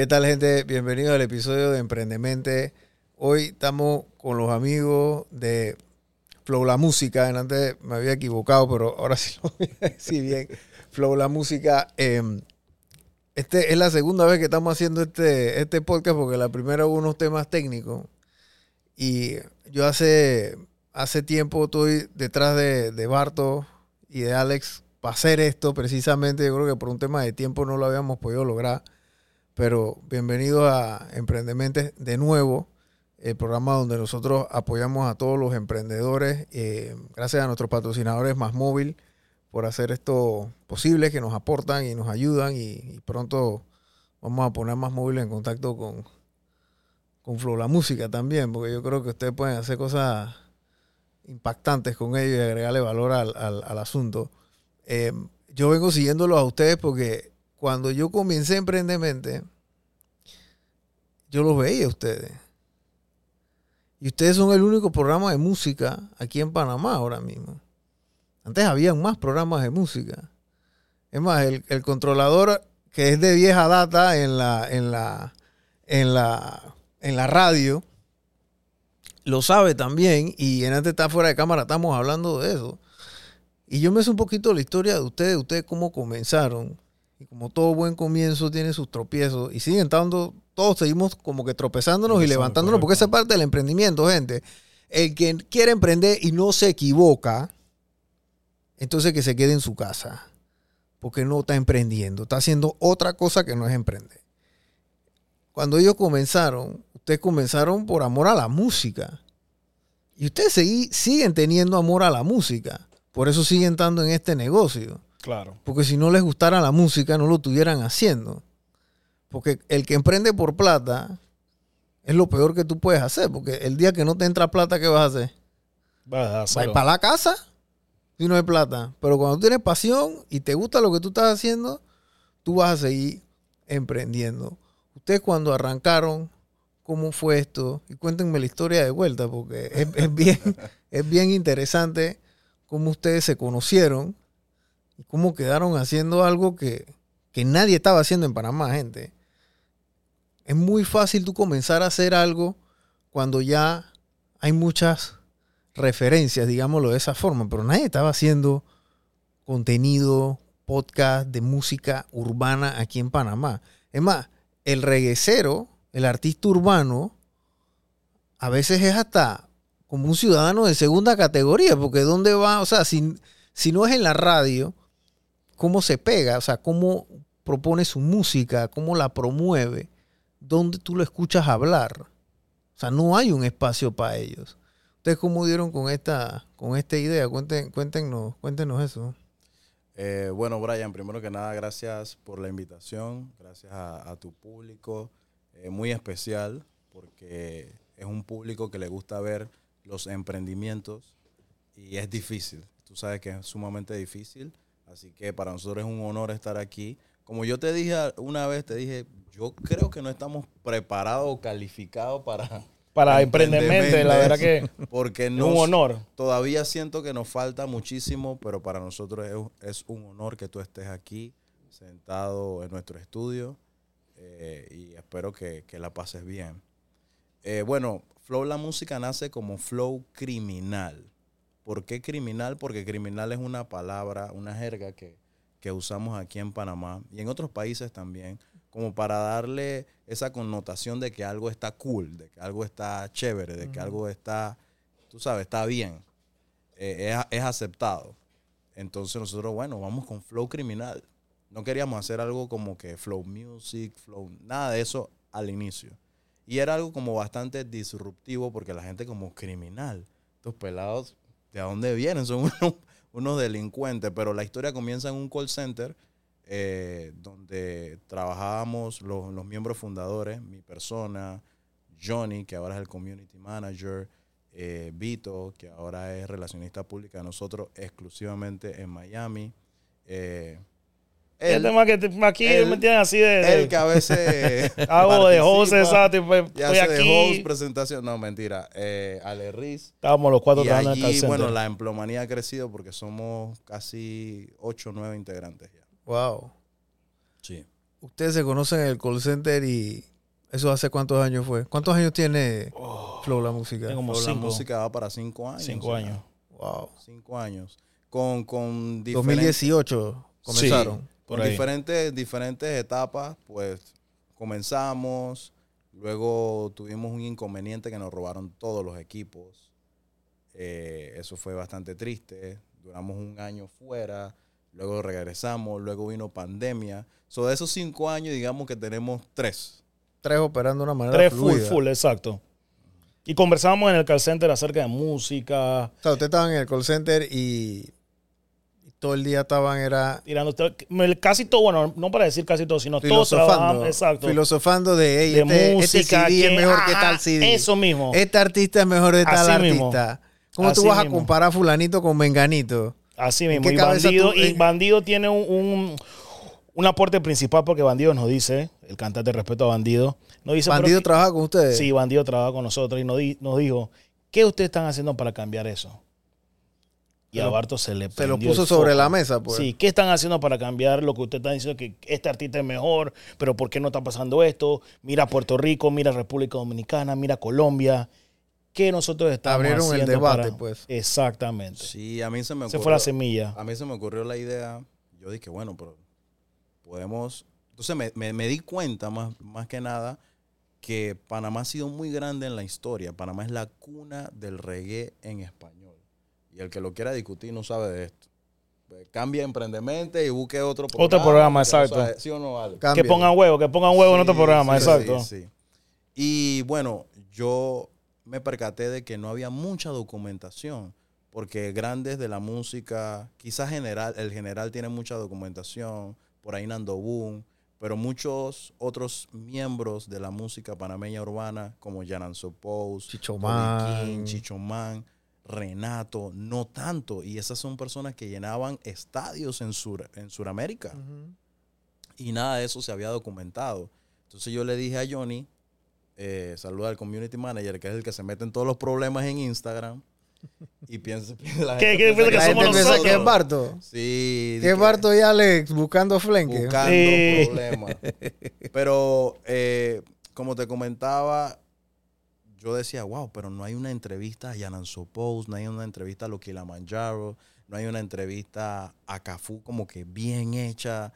¿Qué tal, gente? Bienvenidos al episodio de Emprendementes. Hoy estamos con los amigos de Flow la Música. Antes me había equivocado, pero ahora sí lo voy a decir bien. Flow la Música. Es la segunda vez que estamos haciendo este podcast, porque la primera hubo unos temas técnicos. Y yo hace tiempo estoy detrás de Barto y de Alex para hacer esto precisamente. Yo creo que por un tema de tiempo no lo habíamos podido lograr. Pero bienvenidos a Emprendementes de nuevo, el programa donde nosotros apoyamos a todos los emprendedores. Gracias a nuestros patrocinadores Más Móvil por hacer esto posible, que nos aportan y nos ayudan. Y pronto vamos a poner Más Móvil en contacto con Flow la Música también, porque yo creo que ustedes pueden hacer cosas impactantes con ellos y agregarle valor al asunto. Yo vengo siguiéndolos a ustedes porque cuando yo comencé Emprendementes, yo los veía a ustedes. Y ustedes son el único programa de música aquí en Panamá ahora mismo. Antes habían más programas de música. Es más, el controlador, que es de vieja data en la radio, lo sabe también. Y en antes está fuera de cámara, estamos hablando de eso. Y yo me sé un poquito la historia de ustedes cómo comenzaron. Y como todo buen comienzo tiene sus tropiezos y siguen estando, todos seguimos como que tropezándonos y levantándonos, porque esa es parte del emprendimiento, gente. El que quiere emprender y no se equivoca, entonces que se quede en su casa, porque no está emprendiendo, está haciendo otra cosa que no es emprender. Cuando ellos comenzaron, ustedes comenzaron por amor a la música y ustedes siguen teniendo amor a la música, por eso siguen estando en este negocio. Claro. Porque si no les gustara la música, no lo estuvieran haciendo. Porque el que emprende por plata es lo peor que tú puedes hacer. Porque el día que no te entra plata, ¿qué vas a hacer? Vas a ir para la casa si no hay plata. Pero cuando tienes pasión y te gusta lo que tú estás haciendo, tú vas a seguir emprendiendo. Ustedes cuando arrancaron, ¿cómo fue esto? Y cuéntenme la historia de vuelta, porque es bien interesante cómo ustedes se conocieron. ¿Cómo quedaron haciendo algo que nadie estaba haciendo en Panamá, gente? Es muy fácil tú comenzar a hacer algo cuando ya hay muchas referencias, digámoslo de esa forma. Pero nadie estaba haciendo contenido, podcast de música urbana aquí en Panamá. Es más, el reguecero, el artista urbano, a veces es hasta como un ciudadano de segunda categoría. Porque ¿dónde va? O sea, si no es en la radio, cómo se pega, o sea, cómo propone su música, cómo la promueve, dónde tú lo escuchas hablar. O sea, no hay un espacio para ellos. ¿Ustedes cómo dieron con esta idea? Cuéntenos eso. Bueno, Brian, primero que nada, gracias por la invitación, gracias a tu público, muy especial, porque es un público que le gusta ver los emprendimientos y es difícil. Tú sabes que es sumamente difícil. Así que para nosotros es un honor estar aquí. Como yo te dije una vez, yo creo que no estamos preparados o calificados para Emprendementes, la verdad que porque es un honor. Todavía siento que nos falta muchísimo, pero para nosotros es un honor que tú estés aquí, sentado en nuestro estudio, y espero que la pases bien. Bueno, Flow la Música nace como Flow Criminal. ¿Por qué criminal? Porque criminal es una palabra, una jerga que usamos aquí en Panamá y en otros países también, como para darle esa connotación de que algo está cool, de que algo está chévere, de que algo está, tú sabes, está bien, es aceptado. Entonces nosotros, bueno, vamos con Flow Criminal. No queríamos hacer algo como que Flow Music, Flow, nada de eso al inicio. Y era algo como bastante disruptivo porque la gente como criminal, estos pelados, ¿de dónde vienen? Son unos delincuentes. Pero la historia comienza en un call center donde trabajábamos los miembros fundadores, mi persona, Johnny, que ahora es el community manager, Vito, que ahora es relacionista pública de nosotros exclusivamente en Miami. El tema que aquí me tienen así de... El que a veces... hago de host, exacto. Estoy aquí. De host, presentación. No, mentira. Alexrris. Estábamos los cuatro trabajando en el call center. Bueno, la empleomanía ha crecido porque somos casi 8 o 9 integrantes ya. Wow. Sí. ustedes se conocen en el call center y... ¿Eso hace cuántos años fue? ¿Cuántos años tiene Flow la Música? Tengo como Flow 5. La Música va para 5 años. 5 años. Wow. 5 años. Con 2018 comenzaron. Sí, por ahí. Diferentes etapas, pues comenzamos. Luego tuvimos un inconveniente que nos robaron todos los equipos. Eso fue bastante triste. Duramos 1 año fuera. Luego regresamos. Luego vino pandemia. So, de esos 5 años, digamos que tenemos 3. 3 operando de una manera 3 fluida. 3 full, exacto. Y conversábamos en el call center acerca de música. O sea, ustedes estaban en el call center y todo el día estaban, era... Tirando, casi todo, bueno, no para decir casi todo, sino todos trabajaban, exacto. Filosofando de, hey, de música, CD es mejor que tal CD. Eso mismo. Este artista es mejor de tal artista. ¿Cómo así tú vas mismo a comparar fulanito con menganito? Así mismo. Y Bandido tiene un aporte principal, porque Bandido nos dice, el cantante Respeto a Bandido, nos dice... ¿Bandido trabaja con ustedes? Sí, Bandido trabaja con nosotros y nos dijo, ¿qué ustedes están haciendo para cambiar eso? Y a Barto se le prendió. Se lo puso sobre la mesa, pues. Sí, ¿qué están haciendo para cambiar lo que usted está diciendo? Que este artista es mejor, pero ¿por qué no está pasando esto? Mira Puerto Rico, mira República Dominicana, mira Colombia. ¿Qué nosotros estamos haciendo? Abrieron el debate, pues. Exactamente. Sí, a mí se me ocurrió. Se fue la semilla. A mí se me ocurrió la idea. Yo dije, bueno, pero... podemos... Entonces me di cuenta, más que nada, que Panamá ha sido muy grande en la historia. Panamá es la cuna del reggae en español. Y el que lo quiera discutir no sabe de esto. Cambia Emprendementes y busque otro programa. Otro programa, exacto. No sabe, ¿sí o no, Alex? Que pongan huevo sí, en otro programa, sí, exacto. Sí, sí. Y bueno, yo me percaté de que no había mucha documentación. Porque grandes de la música, quizás el general tiene mucha documentación, por ahí Nando Boom, pero muchos otros miembros de la música panameña urbana, como Yaranzo Pous, King Chichomán, Renato, no tanto. Y esas son personas que llenaban estadios en Sudamérica. Uh-huh. Y nada de eso se había documentado. Entonces yo le dije a Johnny, saluda al community manager, que es el que se mete en todos los problemas en Instagram. Y piensa que somos nosotros. ¿Qué es Barto? Sí. ¿Qué es Barto y Alex buscando flenque? Buscando problemas. Pero, como te comentaba, yo decía, wow, pero no hay una entrevista a Yaranzo Pous, no hay una entrevista a los Kilamanjaro, no hay una entrevista a Cafú como que bien hecha.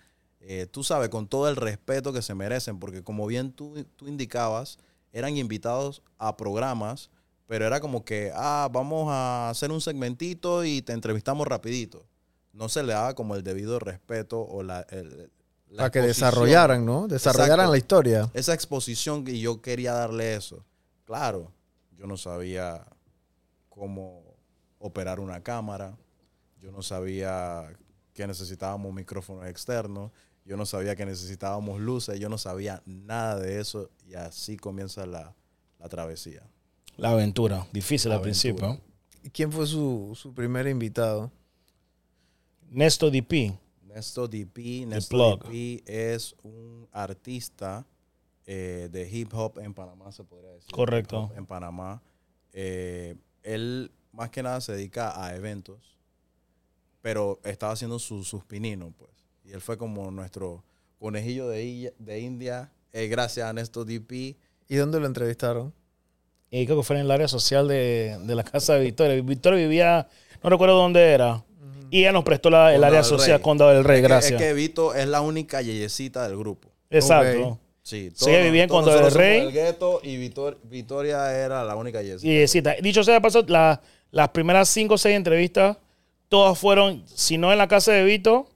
Tú sabes, con todo el respeto que se merecen, porque como bien tú indicabas, eran invitados a programas. Pero era como que, vamos a hacer un segmentito y te entrevistamos rapidito. No se le daba como el debido respeto o la para que desarrollaran, ¿no? Desarrollaran, exacto, la historia. Esa exposición, y yo quería darle eso. Claro, yo no sabía cómo operar una cámara. Yo no sabía que necesitábamos micrófonos externos. Yo no sabía que necesitábamos luces. Yo no sabía nada de eso. Y así comienza la travesía. La aventura. Difícil al principio. ¿Y quién fue su primer invitado? Ernesto DP. Ernesto DP. Ernesto DP es un artista de hip hop en Panamá, se podría decir. Correcto. En Panamá. Él más que nada se dedica a eventos, pero estaba haciendo sus pininos, pues. Y él fue como nuestro conejillo de India. Gracias a Ernesto DP. ¿Y dónde lo entrevistaron? Y creo que fue en el área social de la casa de Victoria. Victoria vivía, no recuerdo dónde era. Uh-huh. Y ella nos prestó el área social, Condado del Rey, gracias. Es que Vito es la única yeyecita del grupo. Exacto. Okay. Sí, ella vivía en Condado del Rey. El gueto, y Victoria era la única yeyecita. Dicho sea de paso, las primeras 5 o 6 entrevistas, todas fueron, si no en la casa de Vito,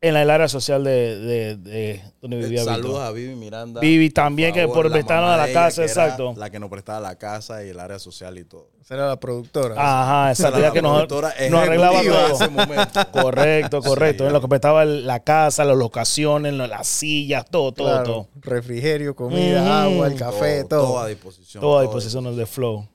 en el área social de donde vivía Vito. Saludos a Vivi Miranda. Vivi también, por favor, que por prestarnos a la casa, exacto. La que nos prestaba la casa y el área social y todo. Esa era la productora. Ajá, exacto. La que nos arreglaba todo. En ese momento. Correcto. Sí, en lo que prestaba la casa, las locaciones, las sillas, todo. Refrigerio, comida, agua, el café, todo. Todo a disposición. Todo a disposición de Flow.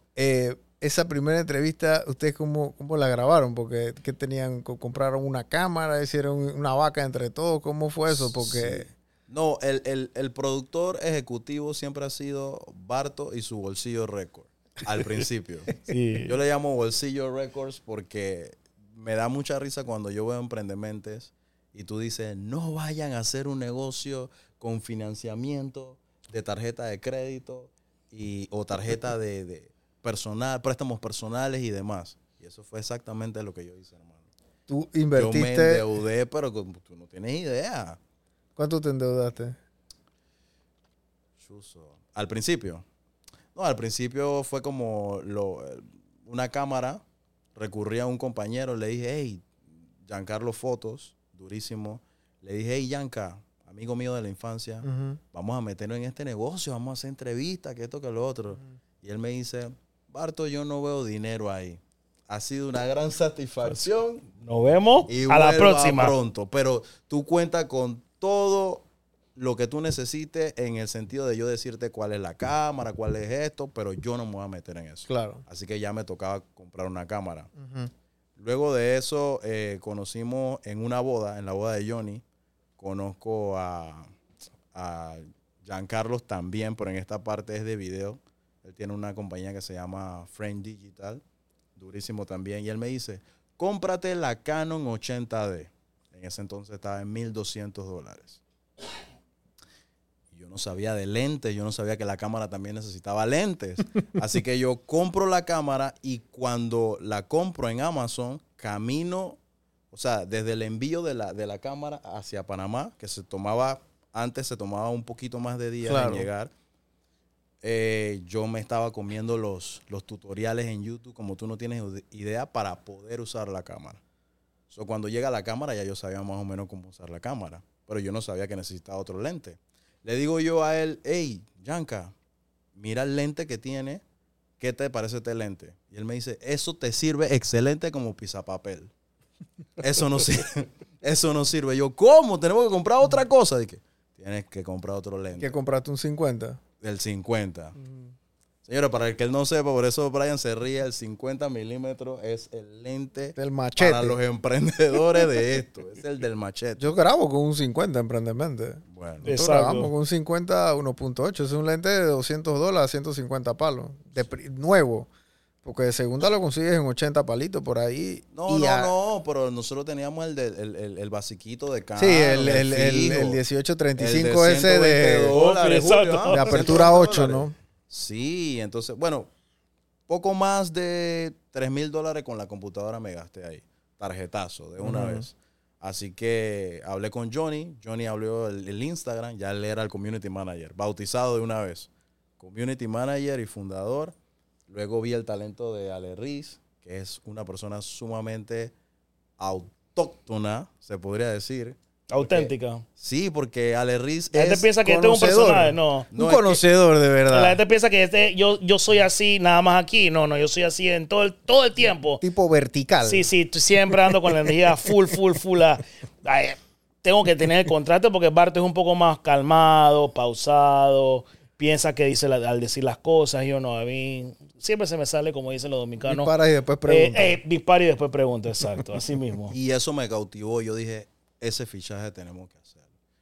Esa primera entrevista, ¿ustedes cómo la grabaron? Porque ¿qué tenían? ¿Compraron una cámara? ¿Hicieron una vaca entre todos? ¿Cómo fue eso? Porque... Sí. No, el productor ejecutivo siempre ha sido Barto y su Bolsillo Records, al principio. Sí. Yo le llamo Bolsillo Records porque me da mucha risa cuando yo veo Emprendementes y y tú dices, no vayan a hacer un negocio con financiamiento de tarjeta de crédito o tarjeta de personal, préstamos personales y demás. Y eso fue exactamente lo que yo hice, hermano. Tú invertiste... Yo me endeudé, pero tú no tienes idea. ¿Cuánto te endeudaste? Chuso. ¿Al principio? No, al principio fue como una cámara. Recurrí a un compañero, le dije, hey, Giancarlo Fotos, durísimo. Le dije, hey, Gianca, amigo mío de la infancia, vamos a meternos en este negocio, vamos a hacer entrevistas, que esto, que lo otro. Y él me dice, Barto, yo no veo dinero ahí. Ha sido una gran satisfacción. Nos vemos y a la próxima. Pronto. Pero tú cuentas con todo lo que tú necesites en el sentido de yo decirte cuál es la cámara, cuál es esto, pero yo no me voy a meter en eso. Claro. Así que ya me tocaba comprar una cámara. Luego de eso, conocimos en una boda, en la boda de Johnny, conozco a Giancarlo también, pero en esta parte es de video. Él tiene una compañía que se llama Frame Digital. Durísimo también. Y él me dice, cómprate la Canon 80D. En ese entonces estaba en $1,200. Yo no sabía de lentes. Yo no sabía que la cámara también necesitaba lentes. Así que yo compro la cámara y cuando la compro en Amazon, camino, o sea, desde el envío de la cámara hacia Panamá, que antes se tomaba un poquito más de día en llegar. Yo me estaba comiendo los tutoriales en YouTube, como tú no tienes idea, para poder usar la cámara. So, cuando llega la cámara, ya yo sabía más o menos cómo usar la cámara, pero yo no sabía que necesitaba otro lente. Le digo yo a él, hey, Gianca, mira el lente que tiene, ¿qué te parece este lente? Y él me dice, eso te sirve excelente como pisapapel. Eso no sirve. Eso no sirve. Yo, ¿cómo? Tenemos que comprar otra cosa. Dije, tienes que comprar otro lente. ¿Que compraste un 50? El 50. Señora, para el que él no sepa, por eso Brian se ríe, el 50 milímetros es el lente del machete. Para los emprendedores de esto. Es el del machete. Yo grabo con un 50 emprendementes. Bueno, nosotros grabamos con un 50 1.8. Es un lente de $200, 150 palos. Nuevo. Porque de segunda lo consigues en 80 palitos por ahí. No, pero nosotros teníamos el basiquito de Canon. Sí, el 1835 el ese de $120, Julio, de apertura $8, ¿no? Sí, entonces, bueno, poco más de $3,000 con la computadora me gasté ahí. Tarjetazo, de una vez. Así que hablé con Johnny. Johnny habló el Instagram. Ya él era el community manager. Bautizado de una vez. Community manager y fundador. Luego vi el talento de Alexrris, que es una persona sumamente autóctona, se podría decir. Auténtica. Porque, sí, porque Alexrris es. La gente piensa que este es un personaje, no. Un conocedor de verdad. La gente piensa que yo soy así nada más aquí. No, yo soy así en todo el tiempo. Tipo vertical. Sí, siempre ando con la energía full. Tengo que tener el contraste porque Barto es un poco más calmado, pausado. Piensa que dice al decir las cosas. Yo no, a mí siempre se me sale, como dicen los dominicanos. Dispara y después pregunta. Dispara y después pregunta, exacto, así mismo. Y eso me cautivó. Yo dije, ese fichaje tenemos que hacer.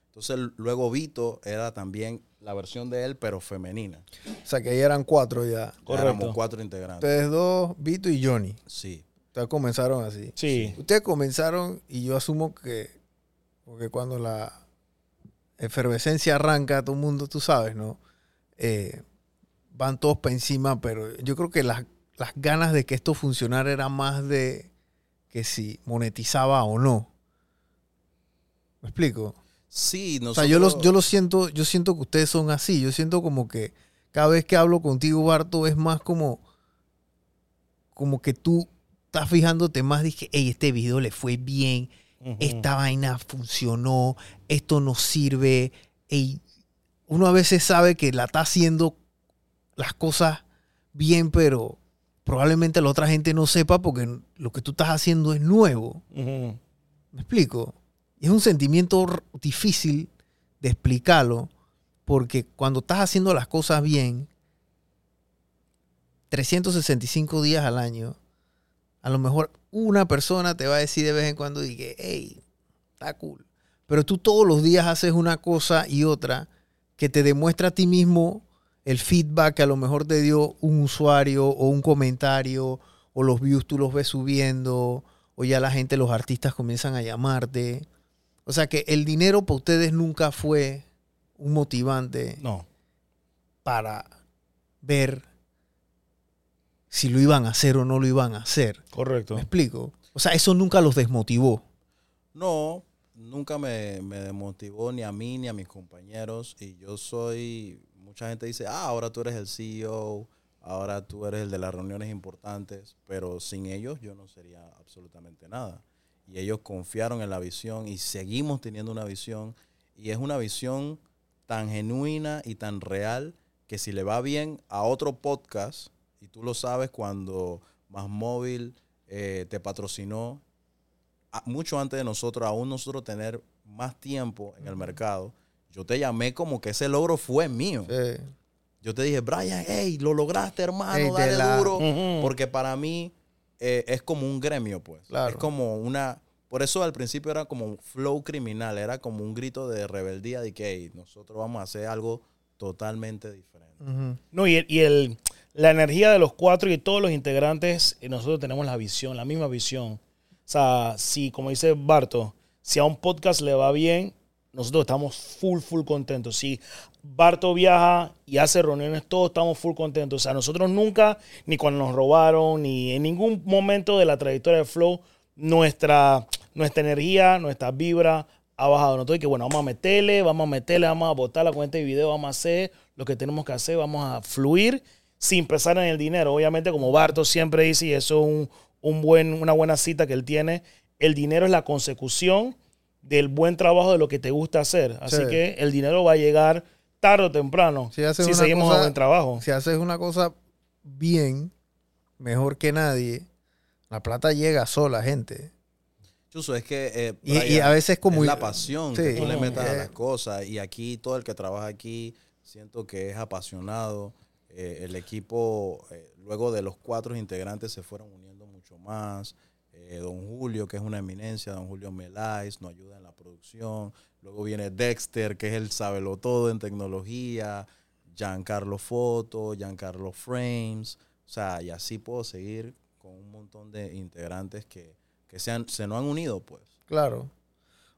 Entonces, luego Vito era también la versión de él, pero femenina. O sea, que ahí eran 4 ya. Correcto. Éramos 4 integrantes. Ustedes 2, Vito y Johnny. Sí. Ustedes comenzaron así. Sí. Ustedes comenzaron y yo asumo que... Porque cuando la efervescencia arranca, todo el mundo, tú sabes, ¿no? Van todos para encima, pero yo creo que las ganas de que esto funcionara era más de que si monetizaba o no. ¿Me explico? Sí, nosotros... O sea, yo siento que ustedes son así. Yo siento como que cada vez que hablo contigo, Barto, es más como que tú estás fijándote más. Dije, hey, este video le fue bien. Esta vaina funcionó. Esto nos sirve. Hey, uno a veces sabe que la está haciendo las cosas bien, pero probablemente la otra gente no sepa porque lo que tú estás haciendo es nuevo. ¿Me explico? Es un sentimiento difícil de explicarlo porque cuando estás haciendo las cosas bien, 365 días al año, a lo mejor una persona te va a decir de vez en cuando, dije, hey, está cool. Pero tú todos los días haces una cosa y otra que te demuestra a ti mismo el feedback que a lo mejor te dio un usuario o un comentario o los views tú los ves subiendo o ya la gente, los artistas comienzan a llamarte O sea que el dinero para ustedes nunca fue un motivante para ver si lo iban a hacer o no lo iban a hacer. Correcto. ¿Me explico? O sea, eso nunca los desmotivó. No, nunca me desmotivó ni a mí ni a mis compañeros. Y yo soy... Mucha gente dice, ahora tú eres el CEO, ahora tú eres el de las reuniones importantes. Pero sin ellos yo no sería absolutamente nada. Y ellos confiaron en la visión y seguimos teniendo una visión. Y es una visión tan genuina y tan real que si le va bien a otro podcast, y tú lo sabes, cuando Más Móvil te patrocinó, mucho antes de nosotros, aún nosotros tener más tiempo en el mercado, yo te llamé como que ese logro fue mío. Sí. Yo te dije, Brian, hey, lo lograste, hermano, hey, dale duro. Uh-huh. Porque para mí es como un gremio, pues. Claro. Es como una... Por eso al principio era como un flow criminal, era como un grito de rebeldía de que hey, nosotros vamos a hacer algo totalmente diferente. Uh-huh. No, la energía de los cuatro y de todos los integrantes, nosotros tenemos la visión, la misma visión. O sea, si, como dice Barto, si a un podcast le va bien, nosotros estamos full contentos. Si Barto viaja y hace reuniones, todos estamos full contentos. O sea, nosotros nunca, ni cuando nos robaron, ni en ningún momento de la trayectoria de Flow, nuestra energía, nuestra vibra ha bajado. Nosotros que bueno, vamos a meterle, vamos a botar la cuenta de video, vamos a hacer lo que tenemos que hacer, vamos a fluir sin pensar en el dinero. Obviamente, como Barto siempre dice, y eso es una buena cita que él tiene, el dinero es la consecución del buen trabajo de lo que te gusta hacer. Así que el dinero va a llegar tarde o temprano si seguimos a buen trabajo. Si haces una cosa bien, mejor que nadie, la plata llega sola, gente. Chuso, es que y a veces como es la pasión que tú le metas a las cosas. Y aquí, todo el que trabaja aquí, siento que es apasionado. El equipo, luego de los cuatro integrantes, se fueron uniendo mucho más. Don Julio, que es una eminencia, Don Julio Meláis, nos ayuda en la producción. Luego viene Dexter, que es el sabelotodo en tecnología. Giancarlo Fotos, Giancarlo Frames. O sea, y así puedo seguir con un montón de integrantes que se nos han unido, pues. Claro.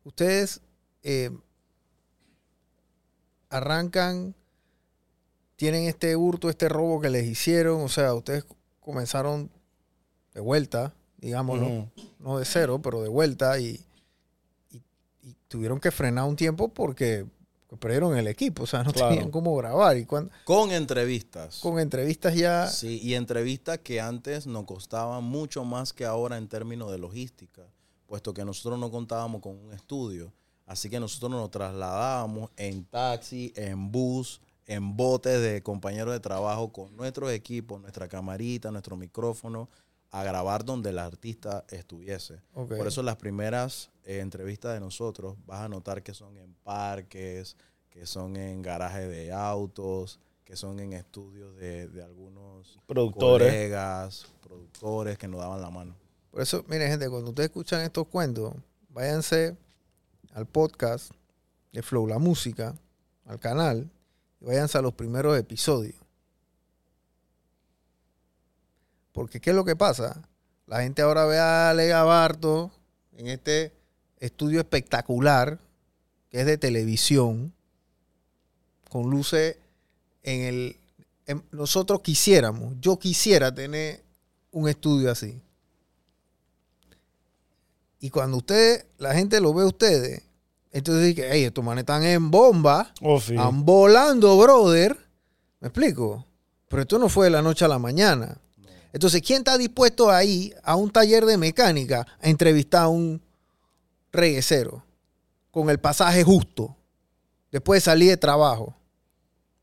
Ustedes arrancan, tienen este hurto, este robo que les hicieron. O sea, ustedes comenzaron de vuelta, digámoslo. No de cero, pero de vuelta. Y tuvieron que frenar un tiempo porque perdieron el equipo. O sea, no tenían cómo grabar. ¿Y cuándo? Con entrevistas. Con entrevistas ya. Sí, y entrevistas que antes nos costaban mucho más que ahora en términos de logística, puesto que nosotros no contábamos con un estudio. Así que nosotros nos trasladábamos en taxi, en bus, en botes de compañeros de trabajo con nuestros equipos, nuestra camarita, nuestro micrófono, a grabar donde el artista estuviese. Okay. Por eso las primeras entrevistas de nosotros, vas a notar que son en parques, que son en garajes de autos, que son en estudios de algunos productores que nos daban la mano. Por eso, miren, gente, cuando ustedes escuchan estos cuentos, váyanse al podcast de Flow la Música, al canal, y váyanse a los primeros episodios. Porque, ¿qué es lo que pasa? La gente ahora ve a Alex Barto en este estudio espectacular, que es de televisión, con luces en el... nosotros quisiéramos, yo quisiera tener un estudio así. Y cuando ustedes, la gente lo ve a ustedes, entonces dicen, hey, estos manes están en bomba, están volando, brother. ¿Me explico? Pero esto no fue de la noche a la mañana. Entonces, ¿quién está dispuesto a ir a un taller de mecánica a entrevistar a un reguecero con el pasaje justo después de salir de trabajo?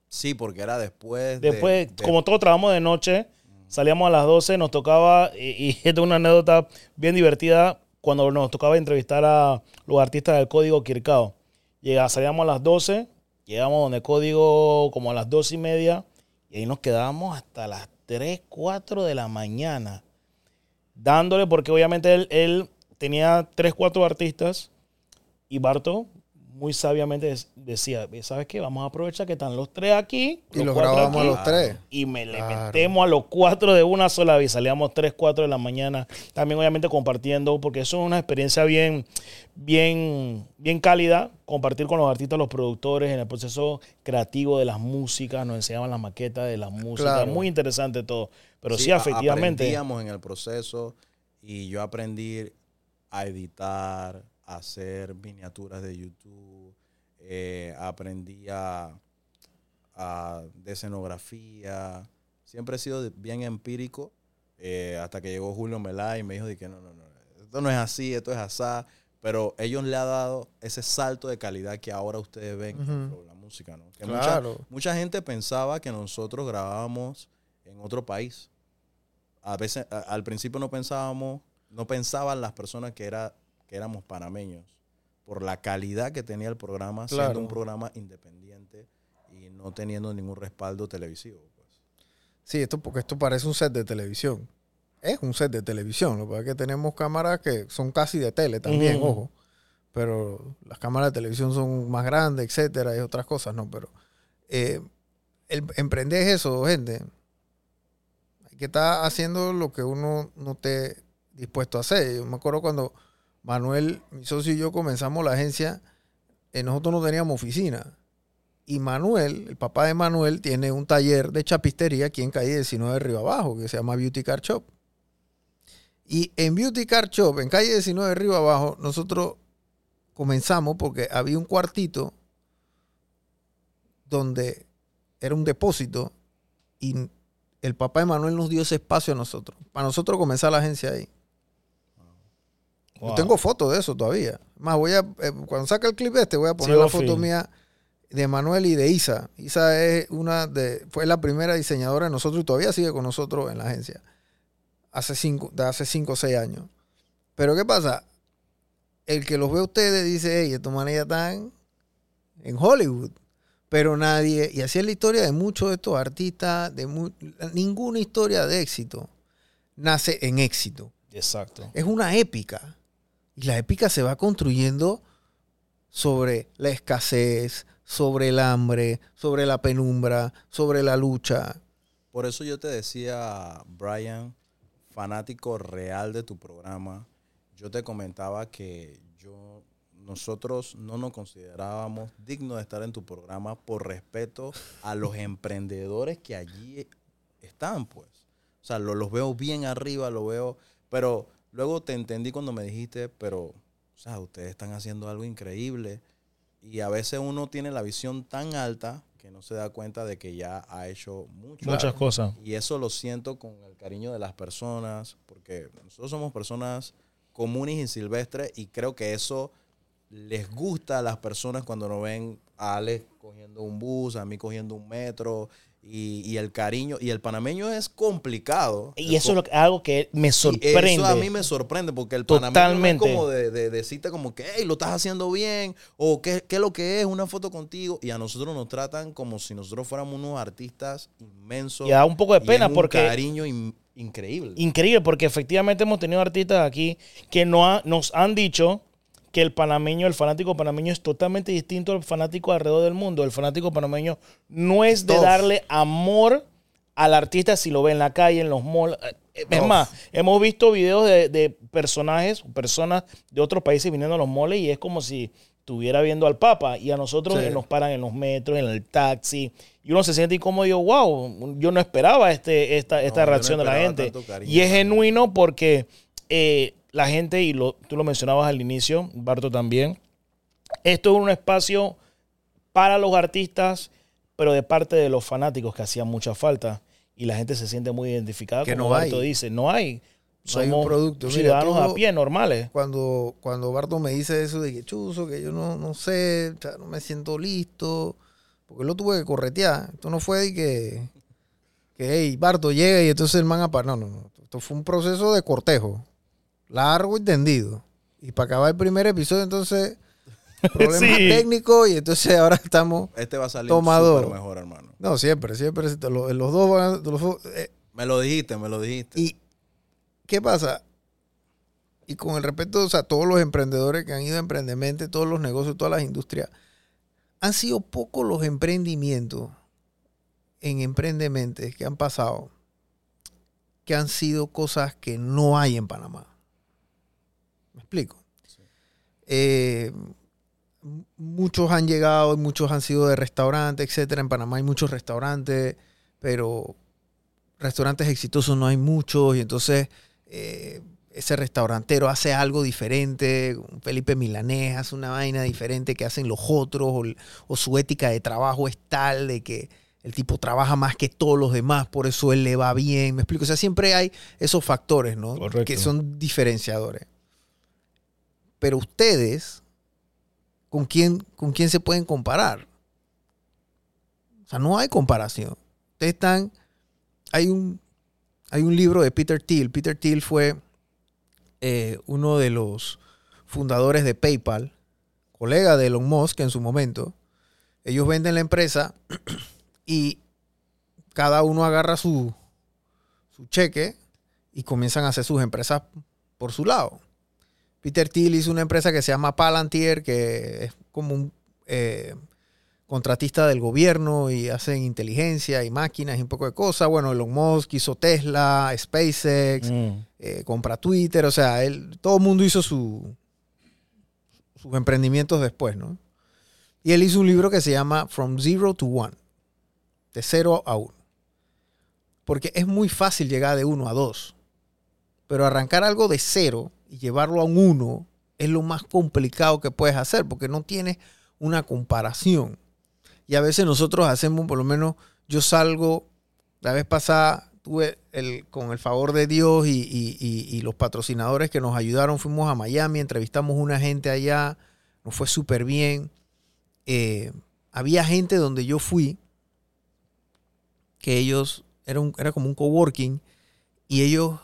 Sí, porque era después de... Como todos trabajamos de noche, salíamos a las 12, nos tocaba, y es una anécdota bien divertida, cuando nos tocaba entrevistar a los artistas del Código Quircao. Salíamos a las 12, llegamos donde el Código como a las 2:30, y ahí nos quedábamos hasta las 3, 4 de la mañana, dándole, porque obviamente él tenía 3, 4 artistas, y Barto, muy sabiamente decía, ¿sabes qué? Vamos a aprovechar que están los tres aquí. Y los grabamos aquí, a los tres. Y me le metemos a los cuatro de una sola vez. Salíamos 3, 4 de la mañana. También obviamente compartiendo, porque eso es una experiencia bien cálida. Compartir con los artistas, los productores, en el proceso creativo de las músicas. Nos enseñaban las maquetas de las músicas. Claro. Muy interesante todo. Pero sí, efectivamente. Aprendíamos en el proceso y yo aprendí a editar, a hacer miniaturas de YouTube, aprendí de escenografía. Siempre he sido bien empírico, hasta que llegó Julio Meláis y me dijo de que no, esto no es así, esto es asá. Pero ellos le han dado ese salto de calidad que ahora ustedes ven con la música, ¿no? Que claro. mucha gente pensaba que nosotros grabábamos en otro país. A veces, al principio no pensaban las personas que éramos panameños por la calidad que tenía el programa, claro. siendo un programa independiente y no teniendo ningún respaldo televisivo. Pues. Sí, esto porque esto parece un set de televisión. Es un set de televisión. Lo que pasa es que tenemos cámaras que son casi de tele también, ojo. Pero las cámaras de televisión son más grandes, etcétera, y otras cosas, ¿no? Pero emprender es eso, gente. Hay que estar haciendo lo que uno no esté dispuesto a hacer. Yo me acuerdo cuando Manuel, mi socio y yo comenzamos la agencia, nosotros no teníamos oficina. Y Manuel, el papá de Manuel, tiene un taller de chapistería aquí en calle 19 de Río Abajo, que se llama Beauty Car Shop. Y en Beauty Car Shop, en calle 19 de Río Abajo, nosotros comenzamos porque había un cuartito donde era un depósito y el papá de Manuel nos dio ese espacio a nosotros, para nosotros comenzar la agencia ahí. Wow. Yo tengo fotos de eso todavía. Más voy a cuando saca el clip voy a poner la foto mía de Manuel y de Isa. Isa es fue la primera diseñadora de nosotros y todavía sigue con nosotros en la agencia. Hace 5 o 6 años. Pero ¿qué pasa? El que los ve a ustedes dice, hey, estos manes ya están en Hollywood. Pero nadie, y así es la historia de muchos de estos artistas, ninguna historia de éxito nace en éxito. Exacto. Es una épica. Y la épica se va construyendo sobre la escasez, sobre el hambre, sobre la penumbra, sobre la lucha. Por eso yo te decía, Brian, fanático real de tu programa, yo te comentaba que nosotros no nos considerábamos dignos de estar en tu programa por respeto a los emprendedores que allí están, pues. O sea, los veo bien arriba, lo veo. Pero luego te entendí cuando me dijiste, pero, o sea, ustedes están haciendo algo increíble. Y a veces uno tiene la visión tan alta que no se da cuenta de que ya ha hecho muchas cosas. Y eso lo siento con el cariño de las personas, porque nosotros somos personas comunes y silvestres y creo que eso les gusta a las personas cuando nos ven a Alex cogiendo un bus, a mí cogiendo un metro. Y el cariño, y el panameño es complicado. Y eso es algo que me sorprende. Eso a mí me sorprende, porque el panameño es como de decirte como que, hey, lo estás haciendo bien, o qué es lo que es, una foto contigo. Y a nosotros nos tratan como si nosotros fuéramos unos artistas inmensos. Y da un poco de pena porque... cariño increíble. Increíble, porque efectivamente hemos tenido artistas aquí que nos han dicho que el panameño, el fanático panameño es totalmente distinto al fanático alrededor del mundo. El fanático panameño no es de darle amor al artista si lo ve en la calle, en los malls. Es más, hemos visto videos de personas de otros países viniendo a los malls y es como si estuviera viendo al Papa. Y a nosotros nos paran en los metros, en el taxi. Y uno se siente incómodo y yo, wow, yo no esperaba esta reacción de la gente. Cariño, y es genuino porque... la gente, y tú lo mencionabas al inicio, Barto también, esto es un espacio para los artistas, pero de parte de los fanáticos que hacían mucha falta. Y la gente se siente muy identificada, que como no Barto dice. No hay. Somos no hay un producto. Ciudadanos a pie, normales. Cuando Barto me dice eso de que chuzo, que yo no sé, o sea, no me siento listo, porque lo tuve que corretear. Esto no fue de que hey, Barto llega y entonces el man aparece. No. Esto fue un proceso de cortejo. Largo y tendido. Y para acabar el primer episodio, entonces, problemas técnicos, y entonces ahora estamos va a salir súper mejor, hermano. No, siempre. Los dos van... Me lo dijiste. ¿Y qué pasa? y con el respeto, o sea, todos los emprendedores que han ido a Emprendementes, todos los negocios, todas las industrias, han sido pocos los emprendimientos en Emprendementes que han pasado, que han sido cosas que no hay en Panamá. ¿Me explico? Sí. Muchos han llegado y muchos han sido de restaurantes, etcétera. En Panamá hay muchos restaurantes, pero restaurantes exitosos no hay muchos. Y entonces ese restaurantero hace algo diferente. Felipe Milanés hace una vaina diferente que hacen los otros. O su ética de trabajo es tal de que el tipo trabaja más que todos los demás, por eso él le va bien. ¿Me explico? O sea, siempre hay esos factores, ¿no? Correcto. Que son diferenciadores. Pero ustedes, ¿con quién se pueden comparar? O sea, no hay comparación. Ustedes están... Hay un libro de Peter Thiel. Peter Thiel fue uno de los fundadores de PayPal, colega de Elon Musk en su momento. Ellos venden la empresa y cada uno agarra su cheque y comienzan a hacer sus empresas por su lado. Peter Thiel hizo una empresa que se llama Palantir, que es como un contratista del gobierno y hacen inteligencia y máquinas y un poco de cosas. Bueno, Elon Musk hizo Tesla, SpaceX, compra Twitter. O sea, todo el mundo hizo sus emprendimientos después, ¿no? Y él hizo un libro que se llama From Zero to One, de 0 a 1. Porque es muy fácil llegar de 1 a 2. Pero arrancar algo de 0... y llevarlo a un 1 es lo más complicado que puedes hacer porque no tienes una comparación. Y a veces nosotros hacemos, por lo menos yo salgo, la vez pasada tuve con el favor de Dios y los patrocinadores que nos ayudaron, fuimos a Miami, entrevistamos una gente allá, nos fue súper bien. Había gente donde yo fui, que ellos, era como un coworking, y ellos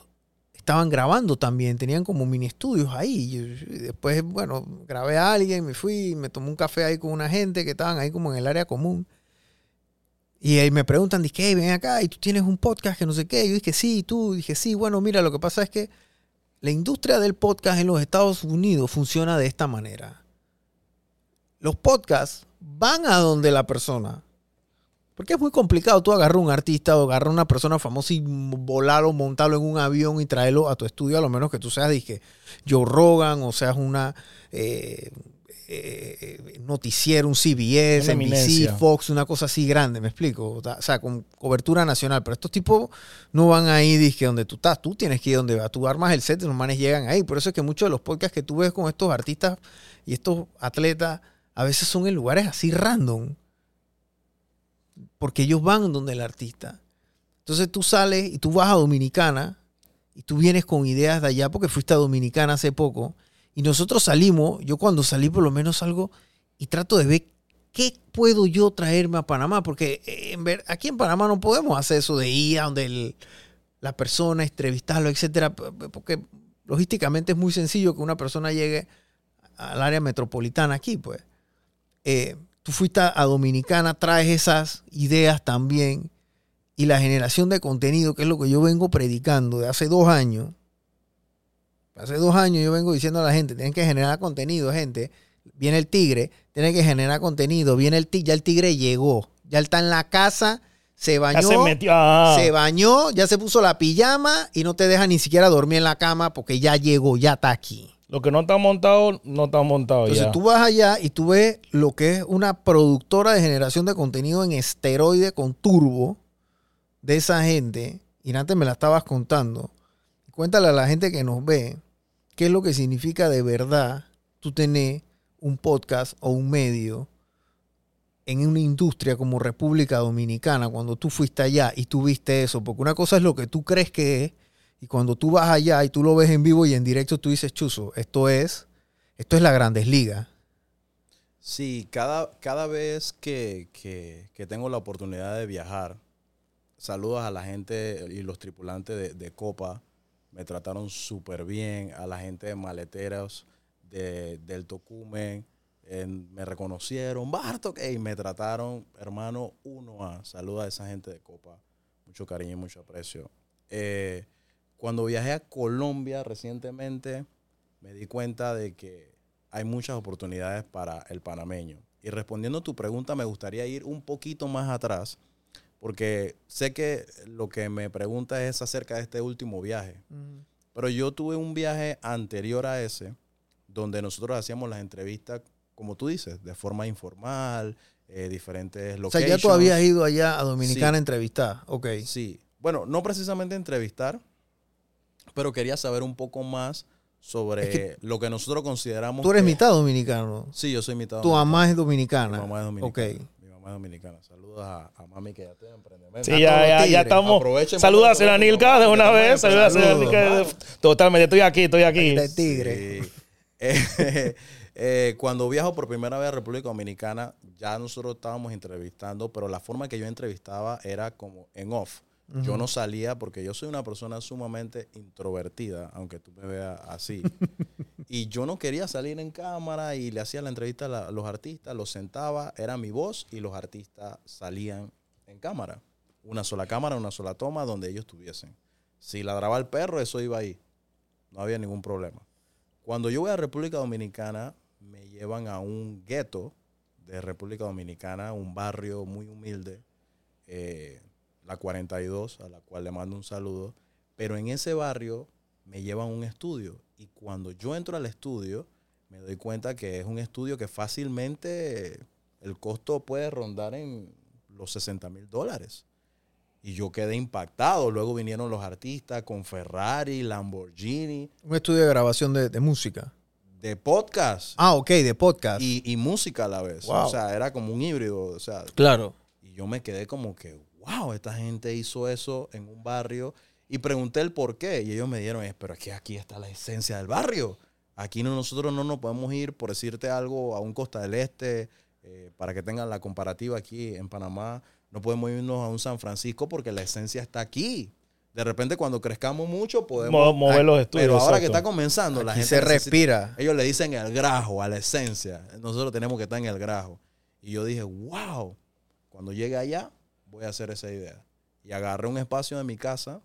estaban grabando también, tenían como mini estudios ahí. Y después, bueno, grabé a alguien, me fui, me tomé un café ahí con una gente que estaban ahí como en el área común. Y ahí me preguntan, dije, hey, ven acá, y tú tienes un podcast que no sé qué. Yo dije, sí, tú. Dije, sí, bueno, mira, lo que pasa es que la industria del podcast en los Estados Unidos funciona de esta manera. Los podcasts van a donde la persona... Porque es muy complicado tú agarrar un artista o agarrar una persona famosa y volarlo, montarlo en un avión y traerlo a tu estudio, a lo menos que tú seas, dije, Joe Rogan, o seas una noticiero, un CBS, una NBC, eminencia. Fox, una cosa así grande, ¿me explico? O sea, con cobertura nacional. Pero estos tipos no van ahí, dije, donde tú estás. Tú tienes que ir donde vas. Tú armas el set y los manes llegan ahí. Por eso es que muchos de los podcasts que tú ves con estos artistas y estos atletas a veces son en lugares así random. Porque ellos van donde el artista. Entonces tú sales y tú vas a Dominicana y tú vienes con ideas de allá porque fuiste a Dominicana hace poco y nosotros salimos, yo cuando salí por lo menos salgo y trato de ver qué puedo yo traerme a Panamá porque aquí en Panamá no podemos hacer eso de ir a donde la persona, entrevistarlo, etcétera, porque logísticamente es muy sencillo que una persona llegue al área metropolitana aquí, pues. Tú fuiste a Dominicana, traes esas ideas también y la generación de contenido, que es lo que yo vengo predicando de hace 2 años. Hace 2 años yo vengo diciendo a la gente, tienen que generar contenido, gente. Viene el tigre, tienen que generar contenido. Viene el tigre, ya el tigre llegó, ya él está en la casa, se bañó, ya se metió. Se bañó, ya se puso la pijama y no te deja ni siquiera dormir en la cama porque ya llegó, ya está aquí. Lo que no está montado, no está montado. Entonces ya. Tú vas allá y tú ves lo que es una productora de generación de contenido en esteroide con turbo de esa gente. Y antes me la estabas contando. Cuéntale a la gente que nos ve qué es lo que significa de verdad tú tener un podcast o un medio en una industria como República Dominicana cuando tú fuiste allá y tú viste eso. Porque una cosa es lo que tú crees que es. Y cuando tú vas allá y tú lo ves en vivo y en directo, tú dices, chuzo, esto es la Grandes Ligas. Sí, cada vez que tengo la oportunidad de viajar, saludos a la gente y los tripulantes de Copa, me trataron súper bien, a la gente de Maleteros, del Tocumen, me reconocieron, Barto, y me trataron, hermano, 1A, saludos a esa gente de Copa, mucho cariño y mucho aprecio. Cuando viajé a Colombia recientemente, me di cuenta de que hay muchas oportunidades para el panameño. Y respondiendo a tu pregunta, me gustaría ir un poquito más atrás, porque sé que lo que me preguntas es acerca de este último viaje. Uh-huh. Pero yo tuve un viaje anterior a ese, donde nosotros hacíamos las entrevistas, como tú dices, de forma informal, diferentes locations. O sea, ya tú habías ido allá a Dominicana a entrevistar. Okay. Sí. Bueno, no precisamente entrevistar, pero quería saber un poco más sobre lo que nosotros consideramos... Tú eres mitad dominicano. Sí, yo soy mitad dominicano. Tu mamá es dominicana. Mi mamá es dominicana. Okay. Mi mamá es dominicana. Saludos a mami que ya te emprendemos. Sí, ya estamos. Aprovechen. Saludos a Nilka de una vez. Saludos a Nilka. Totalmente, estoy aquí. De tigre. Sí. Cuando viajo por primera vez a República Dominicana, ya nosotros estábamos entrevistando, pero la forma que yo entrevistaba era como en off. Uh-huh. Yo no salía porque yo soy una persona sumamente introvertida, aunque tú me veas así. Y yo no quería salir en cámara y le hacía la entrevista a los artistas, los sentaba, era mi voz y los artistas salían en cámara. Una sola cámara, una sola toma, donde ellos estuviesen. Si ladraba el perro, eso iba ahí. No había ningún problema. Cuando yo voy a República Dominicana, me llevan a un gueto de República Dominicana, un barrio muy humilde, la 42, a la cual le mando un saludo, pero en ese barrio me llevan a un estudio y cuando yo entro al estudio me doy cuenta que es un estudio que fácilmente el costo puede rondar en los $60,000 y yo quedé impactado. Luego vinieron los artistas con Ferrari, Lamborghini. Un estudio de grabación de música. De podcast. Ah, ok, de podcast. Y música a la vez. Wow. O sea, era como un híbrido. O sea, claro. Y yo me quedé como que... wow, esta gente hizo eso en un barrio. Y pregunté el por qué. Y ellos me dijeron, pero es que aquí está la esencia del barrio. Aquí nosotros no nos podemos ir, por decirte algo, a un Costa del Este, para que tengan la comparativa aquí en Panamá. No podemos irnos a un San Francisco porque la esencia está aquí. De repente cuando crezcamos mucho podemos... mover los estudios. Pero ahora exacto. Que está comenzando, aquí la gente... se respira. Ellos le dicen el grajo, a la esencia. Nosotros tenemos que estar en el grajo. Y yo dije, wow, cuando llegue allá... voy a hacer esa idea. Y agarré un espacio de mi casa